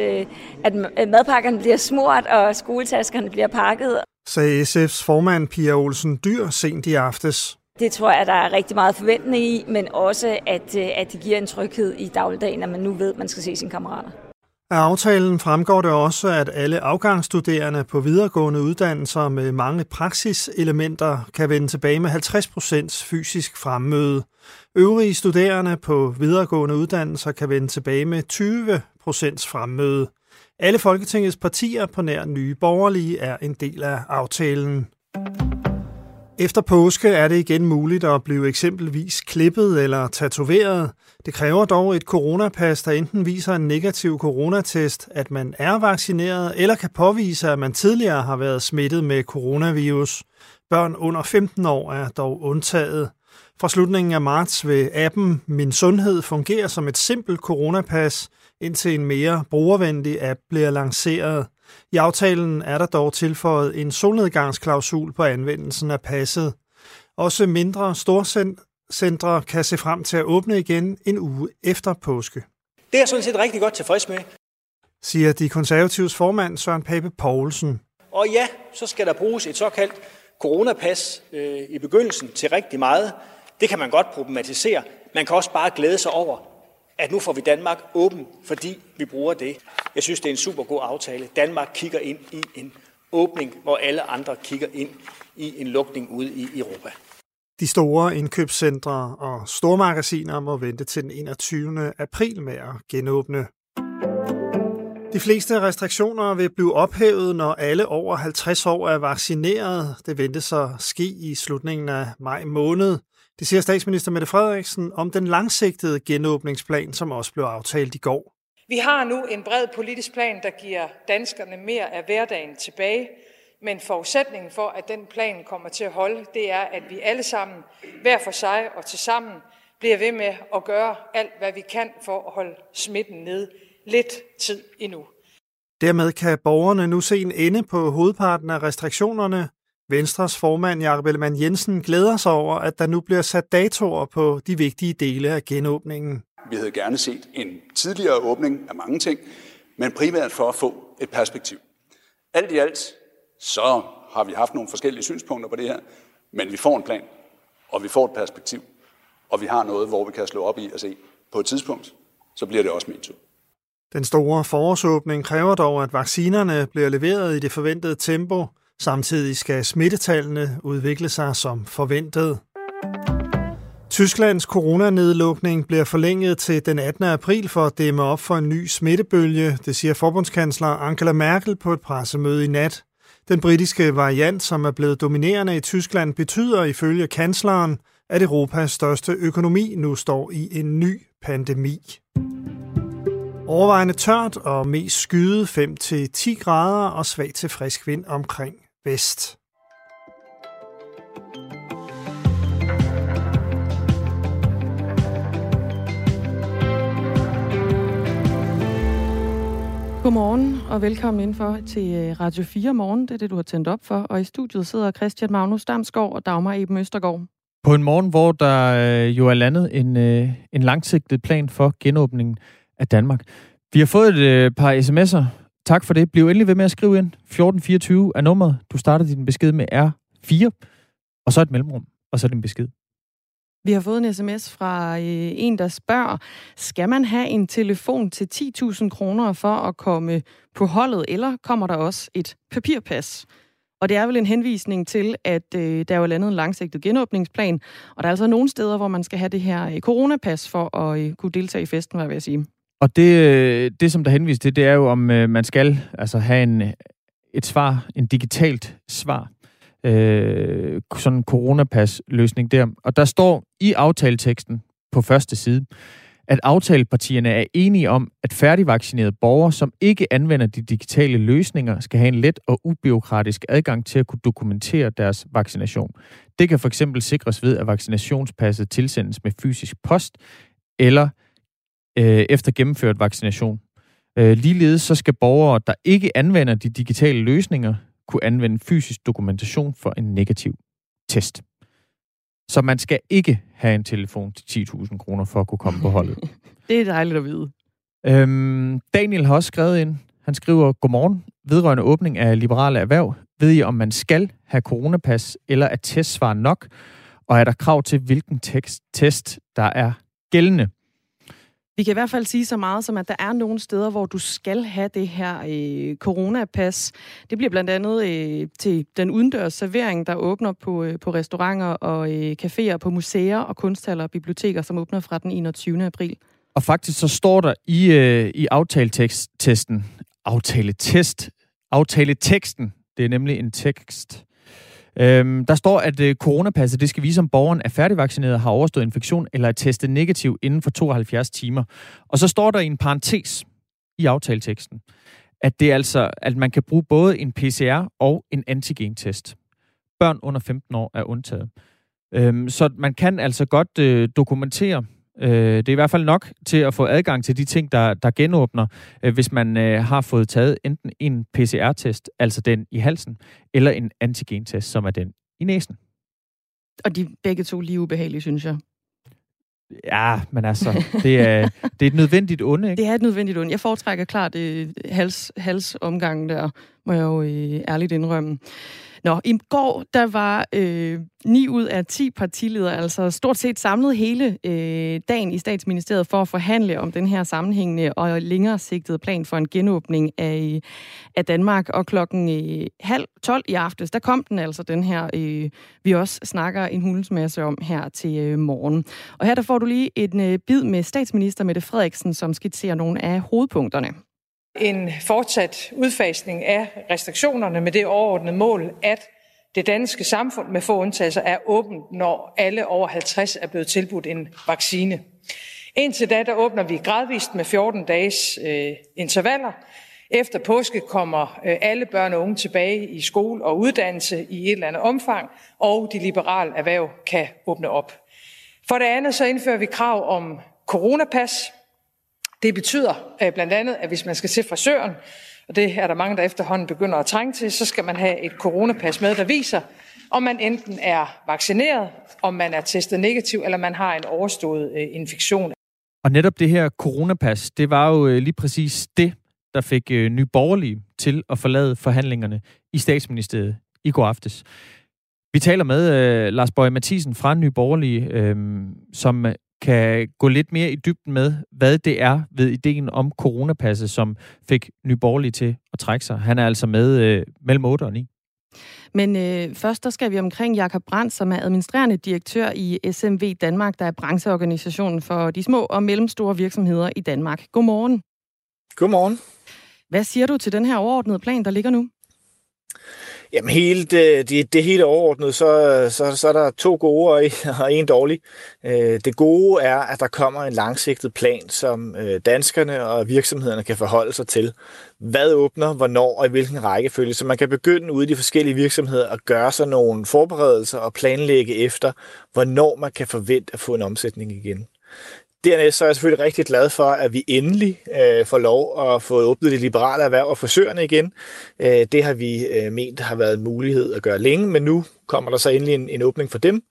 at madpakkerne bliver smurt, og skoletaskerne bliver pakket. Sagde S F's formand Pia Olsen Dyhr sent i aftes. Det tror jeg, der er rigtig meget forventning i, men også, at, at det giver en tryghed i dagligdagen, når man nu ved, at man skal se sine kammerater. Af aftalen fremgår det også, at alle afgangsstuderende på videregående uddannelser med mange praksiselementer kan vende tilbage med halvtreds procent fysisk fremmøde. Øvrige studerende på videregående uddannelser kan vende tilbage med tyve procent fremmøde. Alle Folketingets partier på nær Nye Borgerlige er en del af aftalen. Efter påske er det igen muligt at blive eksempelvis klippet eller tatoveret. Det kræver dog et coronapas, der enten viser en negativ coronatest, at man er vaccineret, eller kan påvise, at man tidligere har været smittet med coronavirus. Børn under femten år er dog undtaget. Fra slutningen af marts vil appen Min Sundhed fungere som et simpelt coronapas, indtil en mere brugervenlig app bliver lanceret. I aftalen er der dog tilføjet en solnedgangsklausul på anvendelsen af passet. Også mindre storcentre kan se frem til at åbne igen en uge efter påske. Det er jeg sådan set rigtig godt tilfreds med, siger de konservatives formand Søren Pape Poulsen. Og ja, så skal der bruges et såkaldt coronapas øh, i begyndelsen til rigtig meget. Det kan man godt problematisere. Man kan også bare glæde sig over, at nu får vi Danmark åben, fordi vi bruger det. Jeg synes, det er en super god aftale. Danmark kigger ind i en åbning, hvor alle andre kigger ind i en lukning ude i Europa. De store indkøbscentre og stormagasiner må vente til den enogtyvende april med at genåbne. De fleste restriktioner vil blive ophævet, når alle over halvtreds år er vaccineret. Det ventes at ske i slutningen af maj måned. Det siger statsminister Mette Frederiksen om den langsigtede genåbningsplan, som også blev aftalt i går. Vi har nu en bred politisk plan, der giver danskerne mere af hverdagen tilbage, men forudsætningen for, at den plan kommer til at holde, det er, at vi alle sammen, hver for sig og tilsammen, bliver ved med at gøre alt, hvad vi kan for at holde smitten ned lidt tid endnu. Dermed kan borgerne nu se en ende på hovedparten af restriktionerne. Venstres formand Jakob Ellemann Jensen glæder sig over, at der nu bliver sat datoer på de vigtige dele af genåbningen. Vi havde gerne set en tidligere åbning af mange ting, men primært for at få et perspektiv. Alt i alt, så har vi haft nogle forskellige synspunkter på det her, men vi får en plan, og vi får et perspektiv, og vi har noget, hvor vi kan slå op i og se. På et tidspunkt, så bliver det også min tur. Den store forårsåbning kræver dog, at vaccinerne bliver leveret i det forventede tempo. Samtidig skal smittetallene udvikle sig som forventet. Tysklands coronanedlukning bliver forlænget til den attende april for at dæmme op for en ny smittebølge, det siger forbundskansler Angela Merkel på et pressemøde i nat. Den britiske variant, som er blevet dominerende i Tyskland, betyder ifølge kansleren, at Europas største økonomi nu står i en ny pandemi. Overvejende tørt og mest skyet fem til ti grader og svag til frisk vind omkring vest. Godmorgen og velkommen indenfor til Radio fire Morgen. Det er det, du har tændt op for. Og i studiet sidder Christian Magnus Damsgaard og Dagmar Iben Østergaard. På en morgen, hvor der jo er landet en, en langsigtet plan for genåbningen af Danmark. Vi har fået et par sms'er. Tak for det. Bliv endelig ved med at skrive ind. fjorten fireogtyve er nummeret. Du starter din besked med R fire, og så et mellemrum, og så din besked. Vi har fået en sms fra øh, en, der spørger, skal man have en telefon til ti tusind kroner for at komme på holdet, eller kommer der også et papirpas? Og det er vel en henvisning til, at øh, der er jo landet en langsigtet genåbningsplan, og der er altså nogle steder, hvor man skal have det her øh, coronapas for at øh, kunne deltage i festen, hvad vil jeg sige. Og det, øh, det som der henvises til, det er jo, om øh, man skal altså have en, et svar, en digitalt svar. Øh, sådan en coronapas-løsning der. Og der står i aftaleteksten på første side, at aftalepartierne er enige om, at færdigvaccinerede borgere, som ikke anvender de digitale løsninger, skal have en let og ubureaukratisk adgang til at kunne dokumentere deres vaccination. Det kan for eksempel sikres ved, at vaccinationspasset tilsendes med fysisk post eller øh, efter gennemført vaccination. Øh, ligeledes så skal borgere, der ikke anvender de digitale løsninger, kunne anvende fysisk dokumentation for en negativ test. Så man skal ikke have en telefon til ti tusind kroner for at kunne komme på holdet. Det er dejligt at vide. Øhm, Daniel har også skrevet ind. Han skriver, godmorgen. Vedrørende åbning af liberale erhverv. Ved I, om man skal have coronapas, eller er testsvar nok? Og er der krav til, hvilken tekst, test, der er gældende? Vi kan i hvert fald sige så meget som, at der er nogle steder, hvor du skal have det her øh, coronapas. Det bliver blandt andet øh, til den udendørs servering, der åbner på, øh, på restauranter og øh, caféer, på museer og kunsthaller og biblioteker, som åbner fra den enogtyvende april. Og faktisk så står der i, øh, i aftaleteksten, aftaletest, aftaleteksten, det er nemlig en tekst, Øhm, der står, at øh, coronapasset det skal vise, om borgeren er færdigvaccineret, har overstået infektion eller er testet negativ inden for tooghalvfjerds timer. Og så står der i en parentes i aftaleteksten, at det er altså, at man kan bruge både en P C R og en antigentest. Børn under femten år er undtaget. Øhm, så man kan altså godt øh, dokumentere. Øh, det er i hvert fald nok til at få adgang til de ting, der, der genåbner, øh, hvis man øh, har fået taget enten en P C R-test, altså den i halsen, eller en antigentest, som er den i næsen. Og de begge to lige ubehagelige, synes jeg. Ja, men altså, det er, det er et nødvendigt onde, ikke? Det er et nødvendigt onde. Jeg foretrækker klart øh, hals, halsomgangen der, må jeg jo øh, ærligt indrømme. Nå, i går, der var øh, ni ud af ti partiledere, altså stort set samlet hele øh, dagen i Statsministeriet for at forhandle om den her sammenhængende og længere sigtede plan for en genåbning af, af Danmark. Og klokken øh, halv tolv i aftes, der kom den altså, den her, øh, vi også snakker en hulens masse om her til øh, morgen. Og her der får du lige en øh, bid med statsminister Mette Frederiksen, som skitserer nogle af hovedpunkterne. En fortsat udfasning af restriktionerne med det overordnede mål, at det danske samfund med få undtagelser er åbent, når alle over halvtreds er blevet tilbudt en vaccine. Indtil da, der åbner vi gradvist med fjorten dages øh, intervaller. Efter påske kommer øh, alle børn og unge tilbage i skole og uddannelse i et eller andet omfang, og de liberale erhverv kan åbne op. For det andet så indfører vi krav om coronapas. Det betyder blandt andet, at hvis man skal til frisøren, og det er der mange, der efterhånden begynder at trænge til, så skal man have et coronapas med, der viser, om man enten er vaccineret, om man er testet negativ, eller man har en overstået infektion. Og netop det her coronapas, det var jo lige præcis det, der fik Nye Borgerlige til at forlade forhandlingerne i Statsministeriet i går aftes. Vi taler med Lars Boje Mathiesen fra Nye Borgerlige, som kan gå lidt mere i dybden med, hvad det er ved ideen om coronapasset, som fik Nye Borgerlige til at trække sig. Han er altså med øh, mellem otte og ni. Men øh, først der skal vi omkring Jacob Brandt, som er administrerende direktør i S M V Danmark, der er brancheorganisationen for de små og mellemstore virksomheder i Danmark. Godmorgen. Godmorgen. Hvad siger du til den her overordnede plan, der ligger nu? Jamen helt, det, det hele overordnede, så, så, så er der to gode og en dårlig. Det gode er, at der kommer en langsigtet plan, som danskerne og virksomhederne kan forholde sig til. Hvad åbner, hvornår og i hvilken rækkefølge. Så man kan begynde ude i de forskellige virksomheder at gøre sig nogle forberedelser og planlægge efter, hvornår man kan forvente at få en omsætning igen. Dernæst så er jeg selvfølgelig rigtig glad for, at vi endelig øh, får lov at få åbnet det liberale erhverv og frisørerne igen. Øh, det har vi øh, ment har været en mulighed at gøre længe, men nu kommer der så endelig en, en åbning for dem.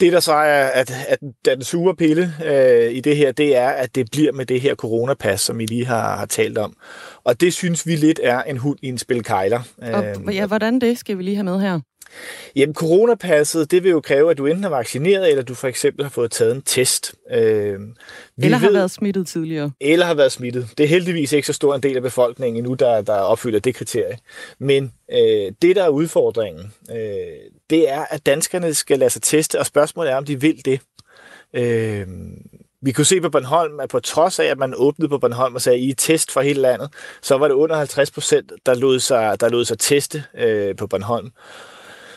Det, der så er at, at den sure pille øh, i det her, det er, at det bliver med det her coronapas, som I lige har, har talt om. Og det synes vi lidt er en hund i en spil kejler. Og, ja, hvordan det skal vi lige have med her? Jamen, coronapasset, det vil jo kræve, at du enten er vaccineret, eller du for eksempel har fået taget en test. Øh, vi eller har ved, været smittet tidligere. Eller har været smittet. Det er heldigvis ikke så stor en del af befolkningen endnu, der, der opfylder det kriterie. Men øh, det, der er udfordringen, øh, det er, at danskerne skal lade sig teste, og spørgsmålet er, om de vil det. Øh, Vi kunne se på Bornholm, at på trods af, at man åbnede på Bornholm og sagde, at I er test for hele landet, så var det under halvtreds procent, der lod sig, der lod sig teste øh, på Bornholm.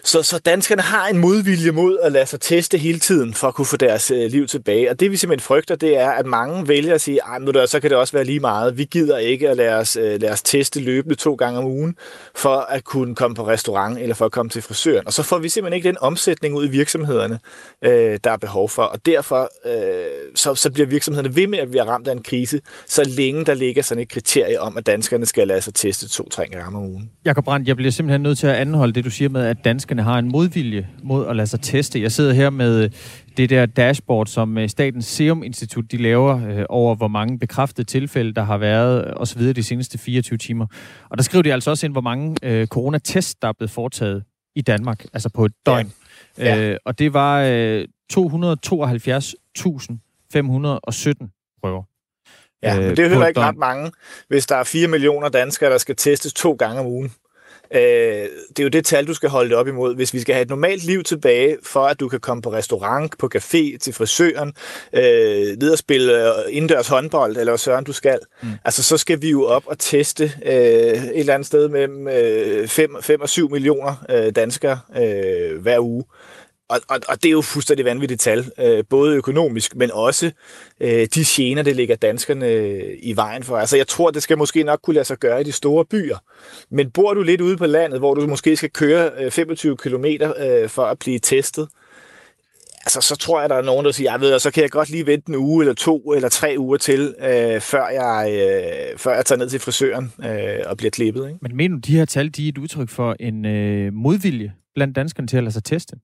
Så, så danskerne har en modvilje mod at lade sig teste hele tiden for at kunne få deres øh, liv tilbage. Og det vi simpelthen frygter, det er, at mange vælger at sige, at så kan det også være lige meget. Vi gider ikke at lade os, øh, lade os teste løbende to gange om ugen for at kunne komme på restaurant eller for at komme til frisøren. Og så får vi simpelthen ikke den omsætning ud i virksomhederne, øh, der er behov for. Og derfor øh, så, så bliver virksomhederne ved med, at vi er ramt af en krise, så længe der ligger sådan et kriterie om, at danskerne skal lade sig teste to-tre gange om ugen. Jacob Brandt, jeg bliver simpelthen nødt til at anholde det, du siger med, at danskerne har en modvilje mod at lade sig teste. Jeg sidder her med det der dashboard, som Statens Serum Institut de laver øh, over, hvor mange bekræftede tilfælde, der har været osv. de seneste fireogtyve timer. Og der skriver de altså også ind, hvor mange øh, coronatests, der er blevet foretaget i Danmark, altså på et døgn. Ja. Ja. Øh, og det var øh, to hundrede og tooghalvfjerds tusind fem hundrede og sytten prøver. Ja, men det er øh, heller ikke ret mange, hvis der er fire millioner danskere, der skal testes to gange om ugen. Det er jo det tal, du skal holde det op imod. Hvis vi skal have et normalt liv tilbage, for at du kan komme på restaurant, på café, til frisøren, øh, ned og spille indendørs håndbold, eller hvad søren du skal, mm. altså så skal vi jo op og teste øh, et eller andet sted mellem øh, fem og syv millioner øh, danskere øh, hver uge. Og, og, og det er jo fuldstændig vanvittigt tal, øh, både økonomisk, men også øh, de gener, det ligger danskerne i vejen for. Altså jeg tror, det skal måske nok kunne lade sig gøre i de store byer. Men bor du lidt ude på landet, hvor du måske skal køre øh, femogtyve kilometer øh, for at blive testet, altså så tror jeg, der er nogen, der siger, jeg ved, og så kan jeg godt lige vente en uge eller to eller tre uger til, øh, før, jeg, øh, før jeg tager ned til frisøren øh, og bliver klippet. Ikke? Men mener du, de her tal, de er et udtryk for en øh, modvilje blandt danskerne til at lade sig teste?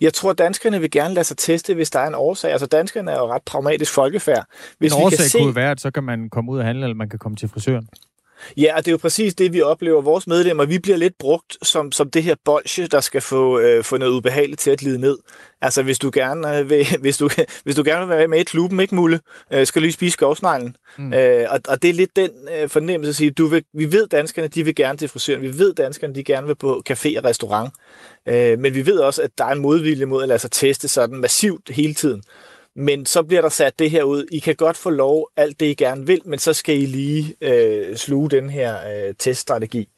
Jeg tror, danskerne vil gerne lade sig teste, hvis der er en årsag. Altså, danskerne er jo ret pragmatisk folkefærd. Hvis en årsag kan se... kunne være, at så kan man komme ud og handle, eller man kan komme til frisøren. Ja, og det er jo præcis det, vi oplever. Vores medlemmer, vi bliver lidt brugt som, som det her bolsje, der skal få, øh, få noget ubehageligt til at glide ned. Altså, hvis du gerne øh, vil, hvis du, hvis du gerne vil være med i klubben, ikke Mulle, øh, skal lige spise skovsneglen. Mm. Øh, og, og det er lidt den øh, fornemmelse at sige, du vil, vi ved danskerne, de vil gerne til frisøren. Vi ved danskerne, de gerne vil på café og restaurant. Øh, men vi ved også, at der er en modvilje mod at lade sig teste sådan massivt hele tiden. Men så bliver der sat det her ud. I kan godt få lov alt det, I gerne vil, men så skal I lige øh, sluge den her øh, teststrategi.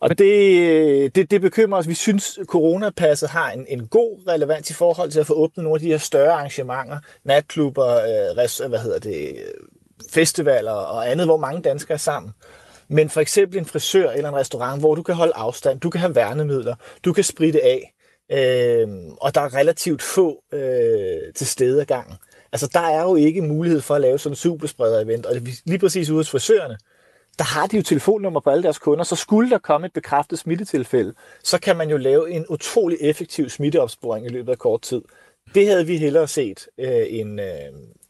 Og det, det, det bekymrer os. Vi synes, coronapasset har en, en god relevans i forhold til at få åbnet nogle af de her større arrangementer, natklubber, øh, rest, hvad hedder det, festivaler og andet, hvor mange danskere er sammen. Men for eksempel en frisør eller en restaurant, hvor du kan holde afstand, du kan have værnemidler, du kan spritte af. Øhm, og der er relativt få øh, til stede ad gangen. Altså, der er jo ikke mulighed for at lave sådan en superspreder-event. Og lige præcis ude hos frisørerne, der har de jo telefonnummer på alle deres kunder, så skulle der komme et bekræftet smittetilfælde, så kan man jo lave en utrolig effektiv smitteopsporing i løbet af kort tid. Det havde vi hellere set øh, end, øh,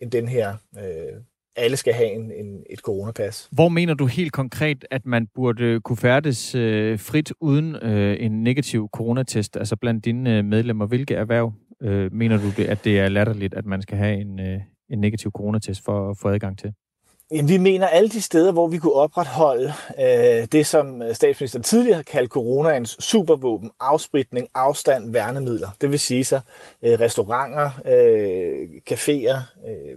end den her... Øh, alle skal have en, en, et coronapas. Hvor mener du helt konkret, at man burde kunne færdes øh, frit uden øh, en negativ coronatest? Altså blandt dine øh, medlemmer, hvilke erhverv øh, mener du, det, at det er latterligt, at man skal have en, øh, en negativ coronatest for at få adgang til? Jamen, vi mener alle de steder, hvor vi kunne opretholde øh, det, som statsministeren tidligere har kaldt coronaens supervåben, afspritning, afstand, værnemidler. Det vil sige så øh, restauranter, øh, caféer, øh,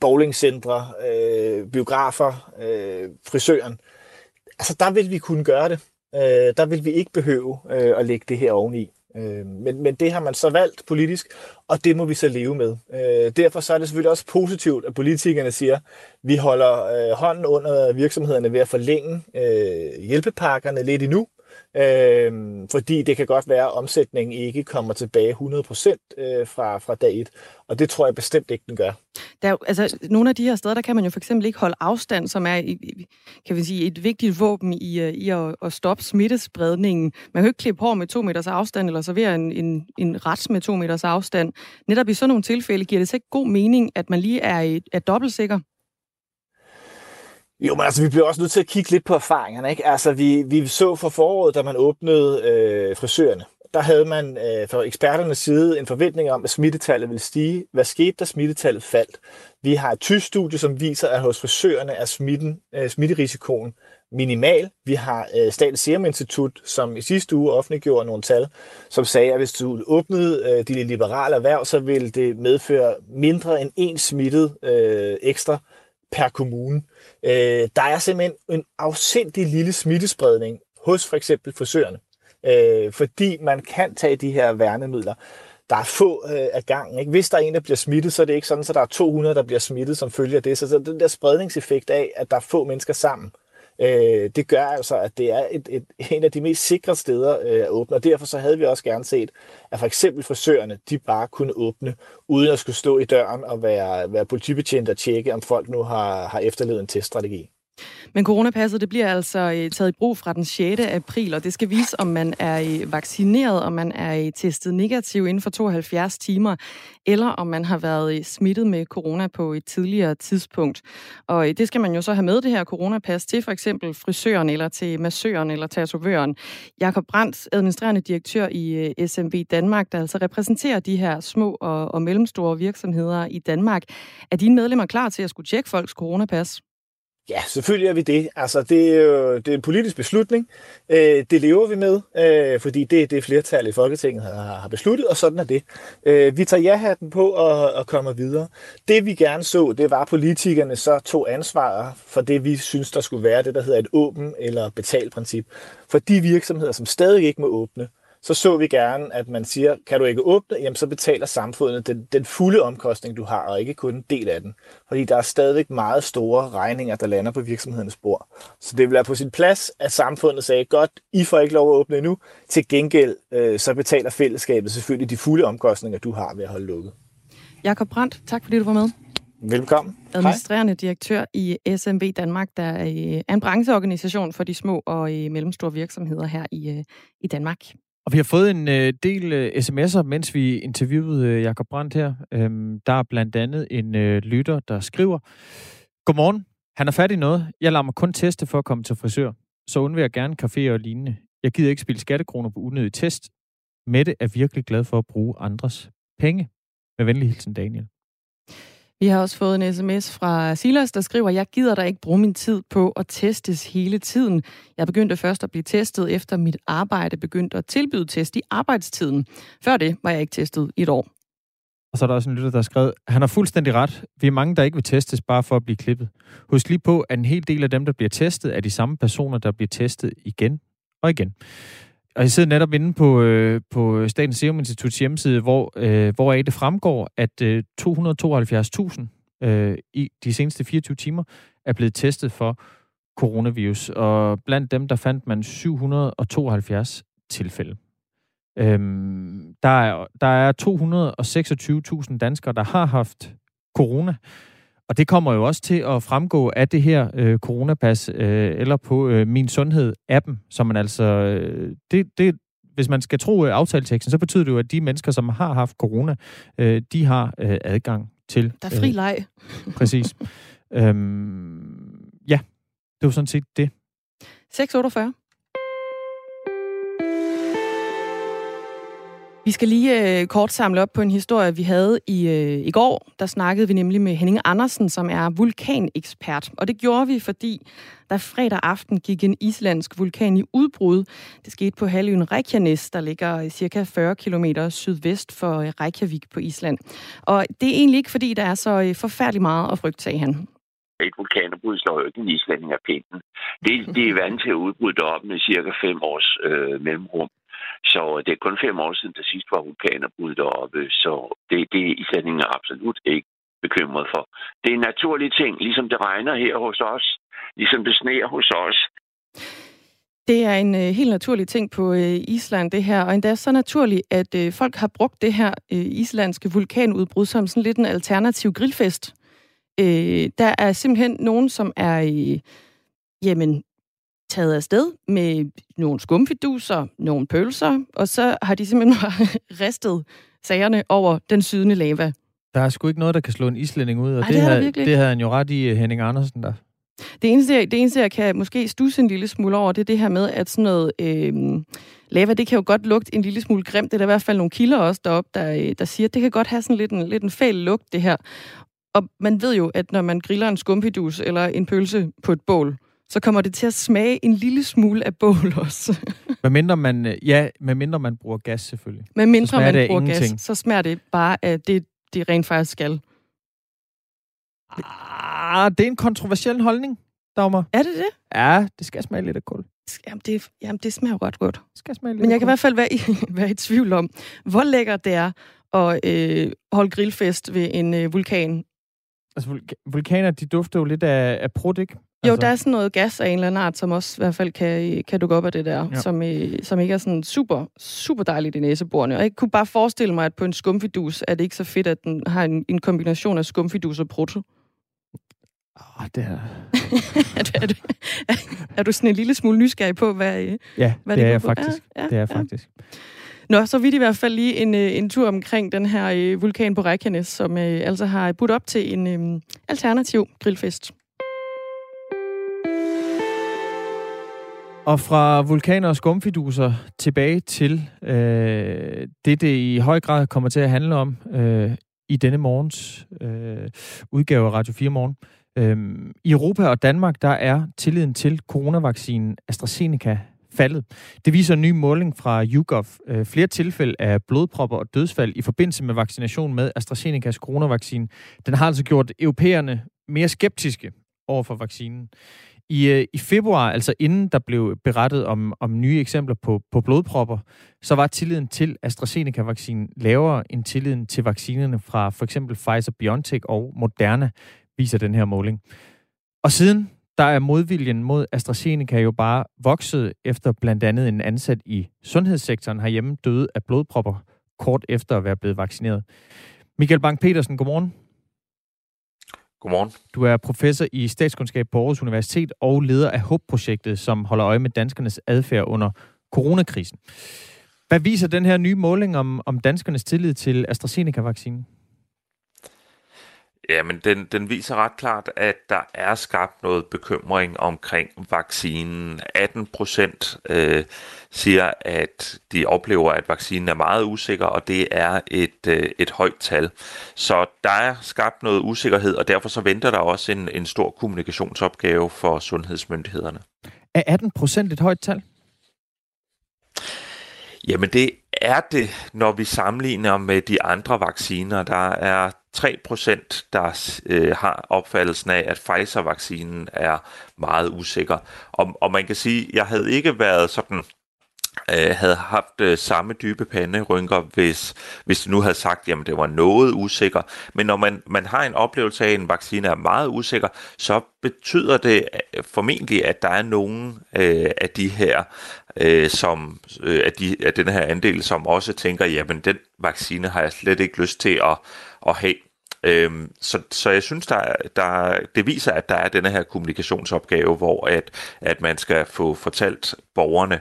bowlingcentre, øh, biografer, øh, frisøren. Altså, der vil vi kunne gøre det. Øh, der vil vi ikke behøve øh, at lægge det her oveni. Øh, men, men det har man så valgt politisk, og det må vi så leve med. Øh, derfor så er det selvfølgelig også positivt, at politikerne siger, at vi holder øh, hånden under virksomhederne ved at forlænge øh, hjælpepakkerne lidt endnu, Øh, fordi det kan godt være, at omsætningen ikke kommer tilbage hundrede procent fra, fra dag et, og det tror jeg bestemt ikke, den gør. Der er jo, altså, nogle af de her steder, der kan man jo for eksempel ikke holde afstand, som er kan vi sige, et vigtigt våben i, i at, at stoppe smittespredningen. Man kan jo ikke klippe hår med to meters afstand, eller servere en, en, en rets med to meters afstand. Netop i sådan nogle tilfælde giver det så ikke god mening, at man lige er, er dobbelt sikker. Jo, men altså, vi bliver også nødt til at kigge lidt på erfaringerne, ikke? Altså, vi, vi så for foråret, da man åbnede øh, frisørerne, der havde man øh, fra eksperternes side en forventning om, at smittetallet ville stige. Hvad skete, da smittetallet faldt? Vi har et tysk studie, som viser, at hos frisørerne er smitten, øh, smitterisikoen minimal. Vi har øh, Statens Serum Institut, som i sidste uge offentliggjorde nogle tal, som sagde, at hvis du åbnede øh, de liberale erhverv, så ville det medføre mindre end én smittet øh, ekstra per kommune. Øh, der er simpelthen en afsindig lille smittespredning hos for eksempel frisørerne, øh, fordi man kan tage de her værnemidler. Der er få øh, af gangen, ikke? Hvis der er en, der bliver smittet, så er det ikke sådan, at der er to hundrede, der bliver smittet, som følger det. Så, så den der spredningseffekt af, at der er få mennesker sammen, øh, det gør altså, at det er et, et, en af de mest sikre steder øh, at åbne. Og derfor så havde vi også gerne set, at for eksempel frisørerne, de bare kunne åbne, uden at skulle stå i døren og være, være politibetjent og tjekke, om folk nu har, har efterlevet en teststrategi. Men coronapasset, det bliver altså taget i brug fra den sjette april, og det skal vise, om man er vaccineret, om man er testet negativ inden for tooghalvfjerds timer, eller om man har været smittet med corona på et tidligere tidspunkt. Og det skal man jo så have med, det her coronapas, til for eksempel frisøren, eller til massøren, eller tatovøren. Jacob Brandt, administrerende direktør i S M V Danmark, der altså repræsenterer de her små og mellemstore virksomheder i Danmark. Er dine medlemmer klar til at skulle tjekke folks coronapas? Ja, selvfølgelig er vi det. Altså, det er jo det er en politisk beslutning. Øh, det lever vi med, øh, fordi det er det flertal i Folketinget har, har besluttet, og sådan er det. Øh, vi tager ja-hatten på og, og kommer videre. Det vi gerne så, det var, at politikerne så tog ansvar for det, vi synes, der skulle være det, der hedder et åben eller betalt princip. For de virksomheder, som stadig ikke må åbne, så så vi gerne, at man siger, kan du ikke åbne, jamen så betaler samfundet den, den fulde omkostning, du har, og ikke kun en del af den. Fordi der er stadigvæk meget store regninger, der lander på virksomhedernes bord. Så det vil være på sin plads, at samfundet sagde, godt, I får ikke lov at åbne endnu. Til gengæld, øh, så betaler fællesskabet selvfølgelig de fulde omkostninger, du har ved at holde lukket. Jacob Brandt, tak fordi du var med. Velkommen. Administrerende direktør i S M V Danmark, der er en brancheorganisation for de små og mellemstore virksomheder her i, i Danmark. Og vi har fået en øh, del øh, sms'er, mens vi interviewede øh, Jacob Brandt her. Øhm, der er blandt andet en øh, lytter, der skriver, godmorgen, han er fat i noget. Jeg lader mig kun teste for at komme til frisør. Så undværer jeg gerne caféer og lignende. Jeg gider ikke spille skattekroner på unødig test. Mette er virkelig glad for at bruge andres penge. Med venlig hilsen, Daniel. Vi har også fået en sms fra Silas, der skriver, jeg gider da ikke bruge min tid på at testes hele tiden. Jeg begyndte først at blive testet, efter mit arbejde begyndte at tilbyde test i arbejdstiden. Før det var jeg ikke testet i et år. Og så er der også en lytter, der har skrevet, han har fuldstændig ret. Vi er mange, der ikke vil testes bare for at blive klippet. Husk lige på, at en hel del af dem, der bliver testet, er de samme personer, der bliver testet igen og igen. Og jeg sidder netop inde på, øh, på Statens Serum Instituts hjemmeside, hvor, øh, hvoraf det fremgår, at øh, to hundrede og tooghalvfjerds tusind øh, i de seneste fireogtyve timer er blevet testet for coronavirus. Og blandt dem, der fandt man syv hundrede og tooghalvfjerds tilfælde. Øhm, der er, der er to hundrede og seksogtyve tusind danskere, der har haft corona. Og det kommer jo også til at fremgå af det her øh, coronapas, øh, eller på øh, Min Sundhed-appen, som man altså... Øh, det, det, hvis man skal tro øh, aftaleteksten, så betyder det jo, at de mennesker, som har haft corona, øh, de har øh, adgang til... Der er fri øh, leg. Præcis. øhm, ja, det var sådan set det. seks otteogfyrre. Vi skal lige øh, kort samle op på en historie, vi havde i, øh, i går. Der snakkede vi nemlig med Henning Andersen, som er vulkanekspert. Og det gjorde vi, fordi der fredag aften gik en islandsk vulkan i udbrud. Det skete på halvøen Reykjanes, der ligger cirka fyrre kilometer sydvest for Reykjavik på Island. Og det er egentlig ikke, fordi der er så forfærdeligt meget at frygte, sagde han. Et vulkanudbrud slår jo ikke en islænding af pinden. Det, det er vant til at udbryde deroppe med cirka fem års øh, mellemrum. Så det er kun fem år siden, der sidst var vulkanerbrud deroppe, så det, det er islændingen absolut ikke bekymret for. Det er en naturlig ting, ligesom det regner her hos os, ligesom det sneer hos os. Det er en øh, helt naturlig ting på øh, Island, det her, og endda så naturligt, at øh, folk har brugt det her øh, islandske vulkanudbrud som sådan lidt en alternativ grillfest. Øh, der er simpelthen nogen, som er øh, jamen, taget afsted med nogle skumfiduser, nogle pølser, og så har de simpelthen bare ristet sagerne over den sydende lava. Der er sgu ikke noget, der kan slå en islænding ud, og Ej, det, det, havde, det havde han jo ret i, Henning Andersen der. Det eneste, jeg, det eneste, jeg kan måske stusse en lille smule over, det er det her med, at sådan noget øh, lava, det kan jo godt lugte en lille smule grimt. Det er der i hvert fald nogle kilder også deroppe, der, der siger, at det kan godt have sådan lidt en, lidt en fæl lugt, det her. Og man ved jo, at når man griller en skumfidus eller en pølse på et bål, så kommer det til at smage en lille smule af bål også. Med mindre man, ja, med mindre man bruger gas, selvfølgelig. Med mindre man bruger ingenting. Gas, så smager det bare af det, det rent faktisk skal. Ah, det er en kontroversiel holdning, Dagmar. Er det det? Ja, det skal smage lidt af kul. Jamen det, jamen, det smager ret godt. Det skal smage lidt. Men jeg kan i hvert fald være i, være i tvivl om, hvor lækkert det er at øh, holde grillfest ved en øh, vulkan. Altså, vulk- vulkaner, de dufter jo lidt af, af prut, ikke? Altså. Jo, der er sådan noget gas af en eller anden art, som også i hvert fald kan, kan dukke op af det der, ja. som, øh, som ikke er sådan super, super dejligt i næseborene. Og jeg kunne bare forestille mig, at på en skumfidus er det ikke så fedt, at den har en, en kombination af skumfidus og prut. Åh, oh, det er... er, du, er, du, er du sådan en lille smule nysgerrig på, hvad, ja, hvad det, det er? Jeg faktisk. Ja, ja, det er jeg ja. faktisk. Nå, så vidt i hvert fald lige en, en tur omkring den her vulkan på Reykjanes, som øh, altså har budt op til en øh, alternativ grillfest. Og fra vulkaner og skumfiduser tilbage til øh, det, det i høj grad kommer til at handle om øh, i denne morgens øh, udgave af Radio fire Morgen. Øhm, I Europa og Danmark, der er tilliden til coronavaccinen AstraZeneca faldet. Det viser en ny måling fra YouGov. Øh, flere tilfælde af blodpropper og dødsfald i forbindelse med vaccination med AstraZenecas coronavaccine. Den har altså gjort europæerne mere skeptiske over for vaccinen. I, øh, i februar, altså inden der blev berettet om, om nye eksempler på, på blodpropper, så var tilliden til AstraZeneca-vaccinen lavere end tilliden til vaccinerne fra for eksempel Pfizer-BioNTech og Moderna, viser den her måling. Og siden, der er modviljen mod AstraZeneca jo bare vokset, efter blandt andet en ansat i sundhedssektoren herhjemme døde af blodpropper kort efter at være blevet vaccineret. Michael Bang Petersen, godmorgen. Godmorgen. Du er professor i statskundskab på Aarhus Universitet og leder af HOPE-projektet, som holder øje med danskernes adfærd under coronakrisen. Hvad viser den her nye måling om, om danskernes tillid til AstraZeneca-vaccinen? Jamen, den, den viser ret klart, at der er skabt noget bekymring omkring vaccinen. atten procent øh, siger, at de oplever, at vaccinen er meget usikker, og det er et, øh, et højt tal. Så der er skabt noget usikkerhed, og derfor så venter der også en, en stor kommunikationsopgave for sundhedsmyndighederne. Er atten procent et højt tal? Jamen, det er det, når vi sammenligner med de andre vacciner. Der er tre procent, der øh, har opfattelsen af, at Pfizer-vaccinen er meget usikker. Og, og man kan sige, at jeg havde ikke været sådan... havde haft samme dybe panderynker, hvis, hvis du nu havde sagt, jamen det var noget usikker. Men når man, man har en oplevelse af, at en vaccine er meget usikker, så betyder det formentlig, at der er nogen øh, af de her, øh, som, øh, af, de, af den her andel, som også tænker, jamen den vaccine har jeg slet ikke lyst til at, at have. Øhm, så, så jeg synes, der, der, det viser, at der er denne her kommunikationsopgave, hvor at, at man skal få fortalt borgerne,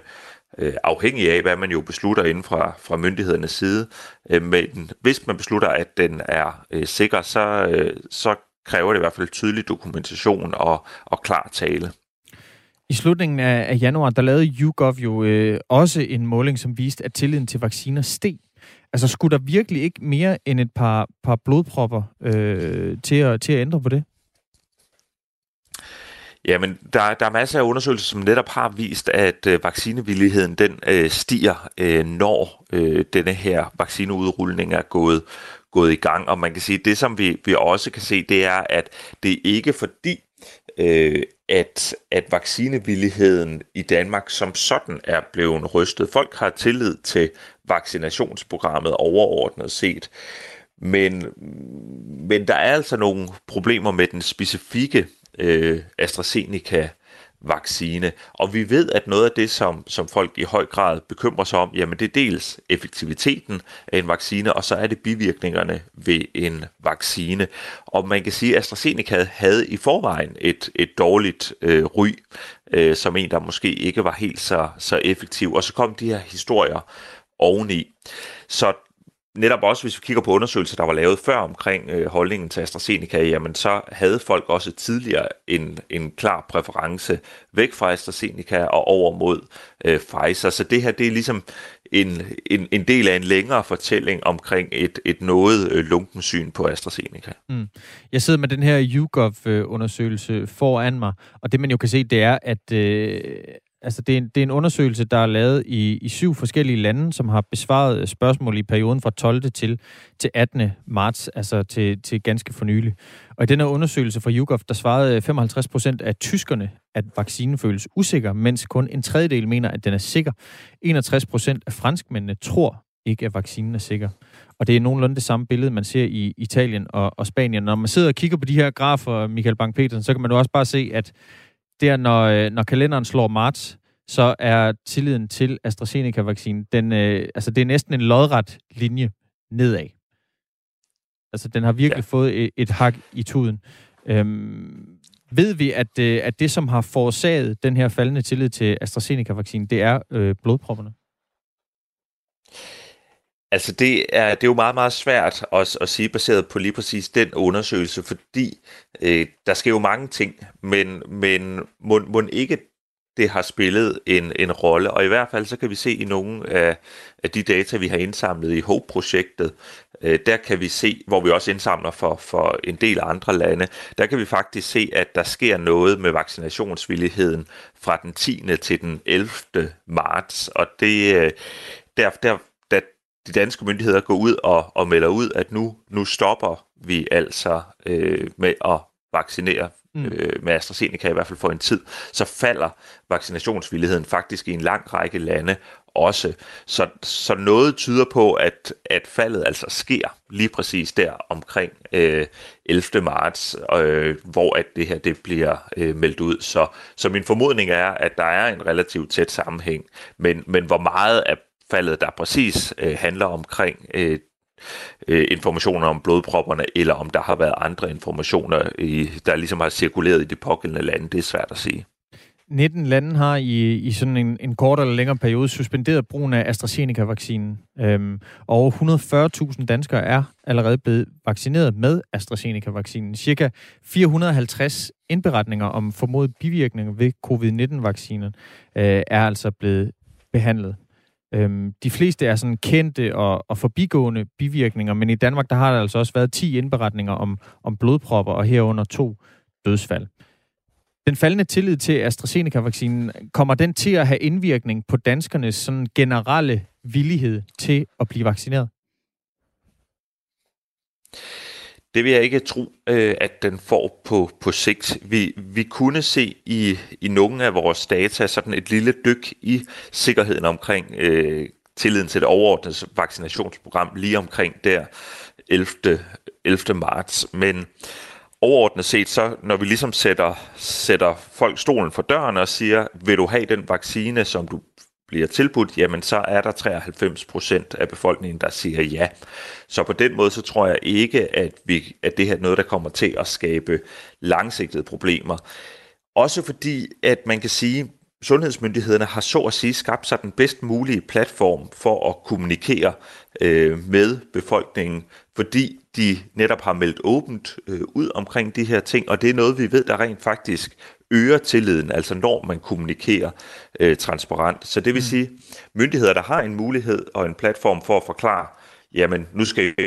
afhængig af, hvad man jo beslutter inden fra, fra myndighedernes side. Men hvis man beslutter, at den er øh, sikker, så, øh, så kræver det i hvert fald tydelig dokumentation og, og klar tale. I slutningen af, af januar, der lavede YouGov jo øh, også en måling, som viste, at tilliden til vacciner steg. Altså skulle der virkelig ikke mere end et par, par blodpropper øh, til, at, til at ændre på det? Jamen, der, der er masser af undersøgelser, som netop har vist, at øh, vaccinevilligheden den øh, stiger, øh, når øh, denne her vaccineudrulning er gået, gået i gang. Og man kan sige, at det, som vi, vi også kan se, det er, at det ikke er fordi, øh, at, at vaccinevilligheden i Danmark som sådan er blevet rystet. Folk har tillid til vaccinationsprogrammet overordnet set. Men, men der er altså nogle problemer med den specifikke Øh, AstraZeneca vaccine. Og vi ved, at noget af det, som, som folk i høj grad bekymrer sig om, jamen det er dels effektiviteten af en vaccine, og så er det bivirkningerne ved en vaccine. Og man kan sige, at AstraZeneca havde i forvejen et, et dårligt øh, ry, øh, som en, der måske ikke var helt så, så effektiv. Og så kom de her historier oveni. Så netop også, hvis vi kigger på undersøgelser, der var lavet før omkring øh, holdningen til AstraZeneca, jamen så havde folk også tidligere en, en klar præference væk fra AstraZeneca og over mod øh, Pfizer. Så det her, det er ligesom en, en, en del af en længere fortælling omkring et, et noget øh, lunkensyn på AstraZeneca. Mm. Jeg sidder med den her YouGov-undersøgelse foran mig, og det man jo kan se, det er, at... Øh Altså, det er, en, det er en undersøgelse, der er lavet i, i syv forskellige lande, som har besvaret spørgsmål i perioden fra tolvte til, til attende marts, altså til, til ganske for nylig. Og i den her undersøgelse fra YouGov, der svarede femoghalvtreds procent af tyskerne, at vaccinen føles usikker, mens kun en tredjedel mener, at den er sikker. enogtres procent af franskmændene tror ikke, at vaccinen er sikker. Og det er nogenlunde det samme billede, man ser i Italien og, og Spanien. Når man sidder og kigger på de her grafer, Michael Bang Petersen, så kan man jo også bare se, at der, når, når kalenderen slår marts, så er tilliden til AstraZeneca-vaccinen, den, øh, altså det er næsten en lodret linje nedad. Altså, den har virkelig ja. fået et, et hak i tuden. Øhm, ved vi, at, øh, at det, som har forårsaget den her faldende tillid til AstraZeneca-vaccinen, det er øh, blodpropperne? Altså, det er, det er jo meget, meget svært at, at sige, baseret på lige præcis den undersøgelse, fordi øh, der sker jo mange ting, men, men må, må ikke det har spillet en, en rolle. Og i hvert fald, så kan vi se i nogle af, af de data, vi har indsamlet i HOPE-projektet, øh, der kan vi se, hvor vi også indsamler for, for en del andre lande, der kan vi faktisk se, at der sker noget med vaccinationsvilligheden fra den tiende til den ellevte marts, og det øh, der, der de danske myndigheder går ud og, og melder ud, at nu, nu stopper vi altså øh, med at vaccinere øh, med AstraZeneca, i hvert fald for en tid, så falder vaccinationsvilligheden faktisk i en lang række lande også. Så, så noget tyder på, at, at faldet altså sker lige præcis der omkring øh, ellevte marts, øh, hvor at det her det bliver øh, meldt ud. Så, så min formodning er, at der er en relativt tæt sammenhæng, men, men hvor meget af faldet, der præcis øh, handler omkring øh, øh, informationer om blodpropperne, eller om der har været andre informationer, i, der ligesom har cirkuleret i de pågældende lande, det er svært at sige. nitten lande har i, i sådan en, en kortere eller længere periode suspenderet brugen af AstraZeneca-vaccinen. Øhm, over hundrede og fyrre tusind danskere er allerede blevet vaccineret med AstraZeneca-vaccinen. Cirka fire hundrede og halvtreds indberetninger om formodet bivirkninger ved covid nitten-vaccinen øh, er altså blevet behandlet. De fleste er sådan kendte og, og forbigående bivirkninger, men i Danmark der har der altså også været ti indberetninger om, om blodpropper og herunder to dødsfald. Den faldende tillid til AstraZeneca-vaccinen, kommer den til at have indvirkning på danskernes sådan generelle villighed til at blive vaccineret? Det vil jeg ikke tro, at den får på, på sigt. Vi, vi kunne se i, i nogle af vores data sådan et lille dyk i sikkerheden omkring øh, tilliden til det overordnede vaccinationsprogram lige omkring der ellevte marts. Men overordnet set, så når vi ligesom sætter, sætter folk stolen for døren og siger, vil du have den vaccine, som du bliver tilbudt, jamen så er der treoghalvfems procent af befolkningen, der siger ja. Så på den måde, så tror jeg ikke, at, vi, at det her er noget, der kommer til at skabe langsigtede problemer. Også fordi, at man kan sige, sundhedsmyndighederne har så at sige skabt sig den bedst mulige platform for at kommunikere øh, med befolkningen, fordi de netop har meldt åbent øh, ud omkring de her ting, og det er noget, vi ved, der rent faktisk øger tilliden, altså når man kommunikerer øh, transparent. Så det vil sige, myndigheder, der har en mulighed og en platform for at forklare, jamen nu skal vi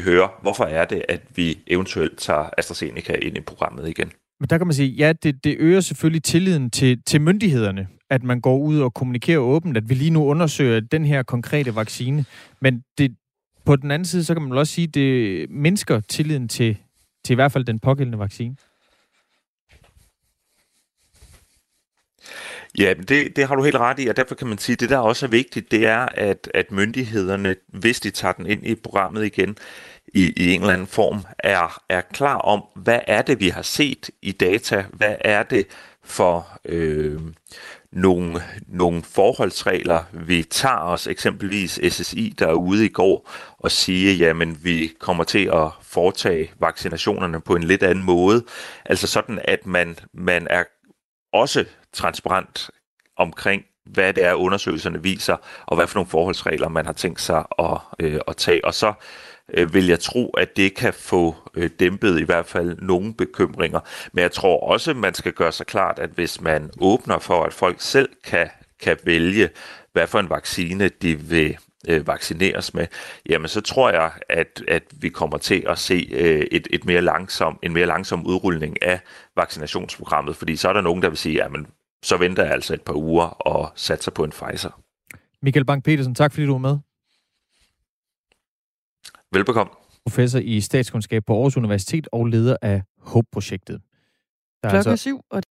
høre, hvorfor er det, at vi eventuelt tager AstraZeneca ind i programmet igen. Men der kan man sige, ja, det, det øger selvfølgelig tilliden til, til myndighederne, at man går ud og kommunikerer åbent, at vi lige nu undersøger den her konkrete vaccine. Men det, på den anden side, så kan man også sige, at det mindsker tilliden til, til i hvert fald den pågældende vaccine. Ja, det, det har du helt ret i, og derfor kan man sige, at det der også er vigtigt, det er, at, at myndighederne, hvis de tager den ind i programmet igen, i, i en eller anden form er, er klar om, hvad er det, vi har set i data? Hvad er det for øh, nogle, nogle forholdsregler, vi tager os? Eksempelvis S S I, der er ude i går og siger, jamen vi kommer til at foretage vaccinationerne på en lidt anden måde. Altså sådan, at man, man er også transparent omkring, hvad det er, undersøgelserne viser, og hvad for nogle forholdsregler, man har tænkt sig at, øh, at tage. Og så øh, vil jeg tro, at det kan få øh, dæmpet i hvert fald nogle bekymringer. Men jeg tror også, man skal gøre sig klart, at hvis man åbner for, at folk selv kan, kan vælge, hvad for en vaccine de vil øh, vaccineres med, jamen så tror jeg, at, at vi kommer til at se øh, et, et mere langsom, en mere langsom udrulning af vaccinationsprogrammet. Fordi så er der nogen, der vil sige, jamen, så venter jeg altså et par uger og satser på en Pfizer. Michael Bang Petersen, tak fordi du var med. Velbekomme. Professor i statskundskab på Aarhus Universitet og leder af HOPE-projektet. Klokken er syv.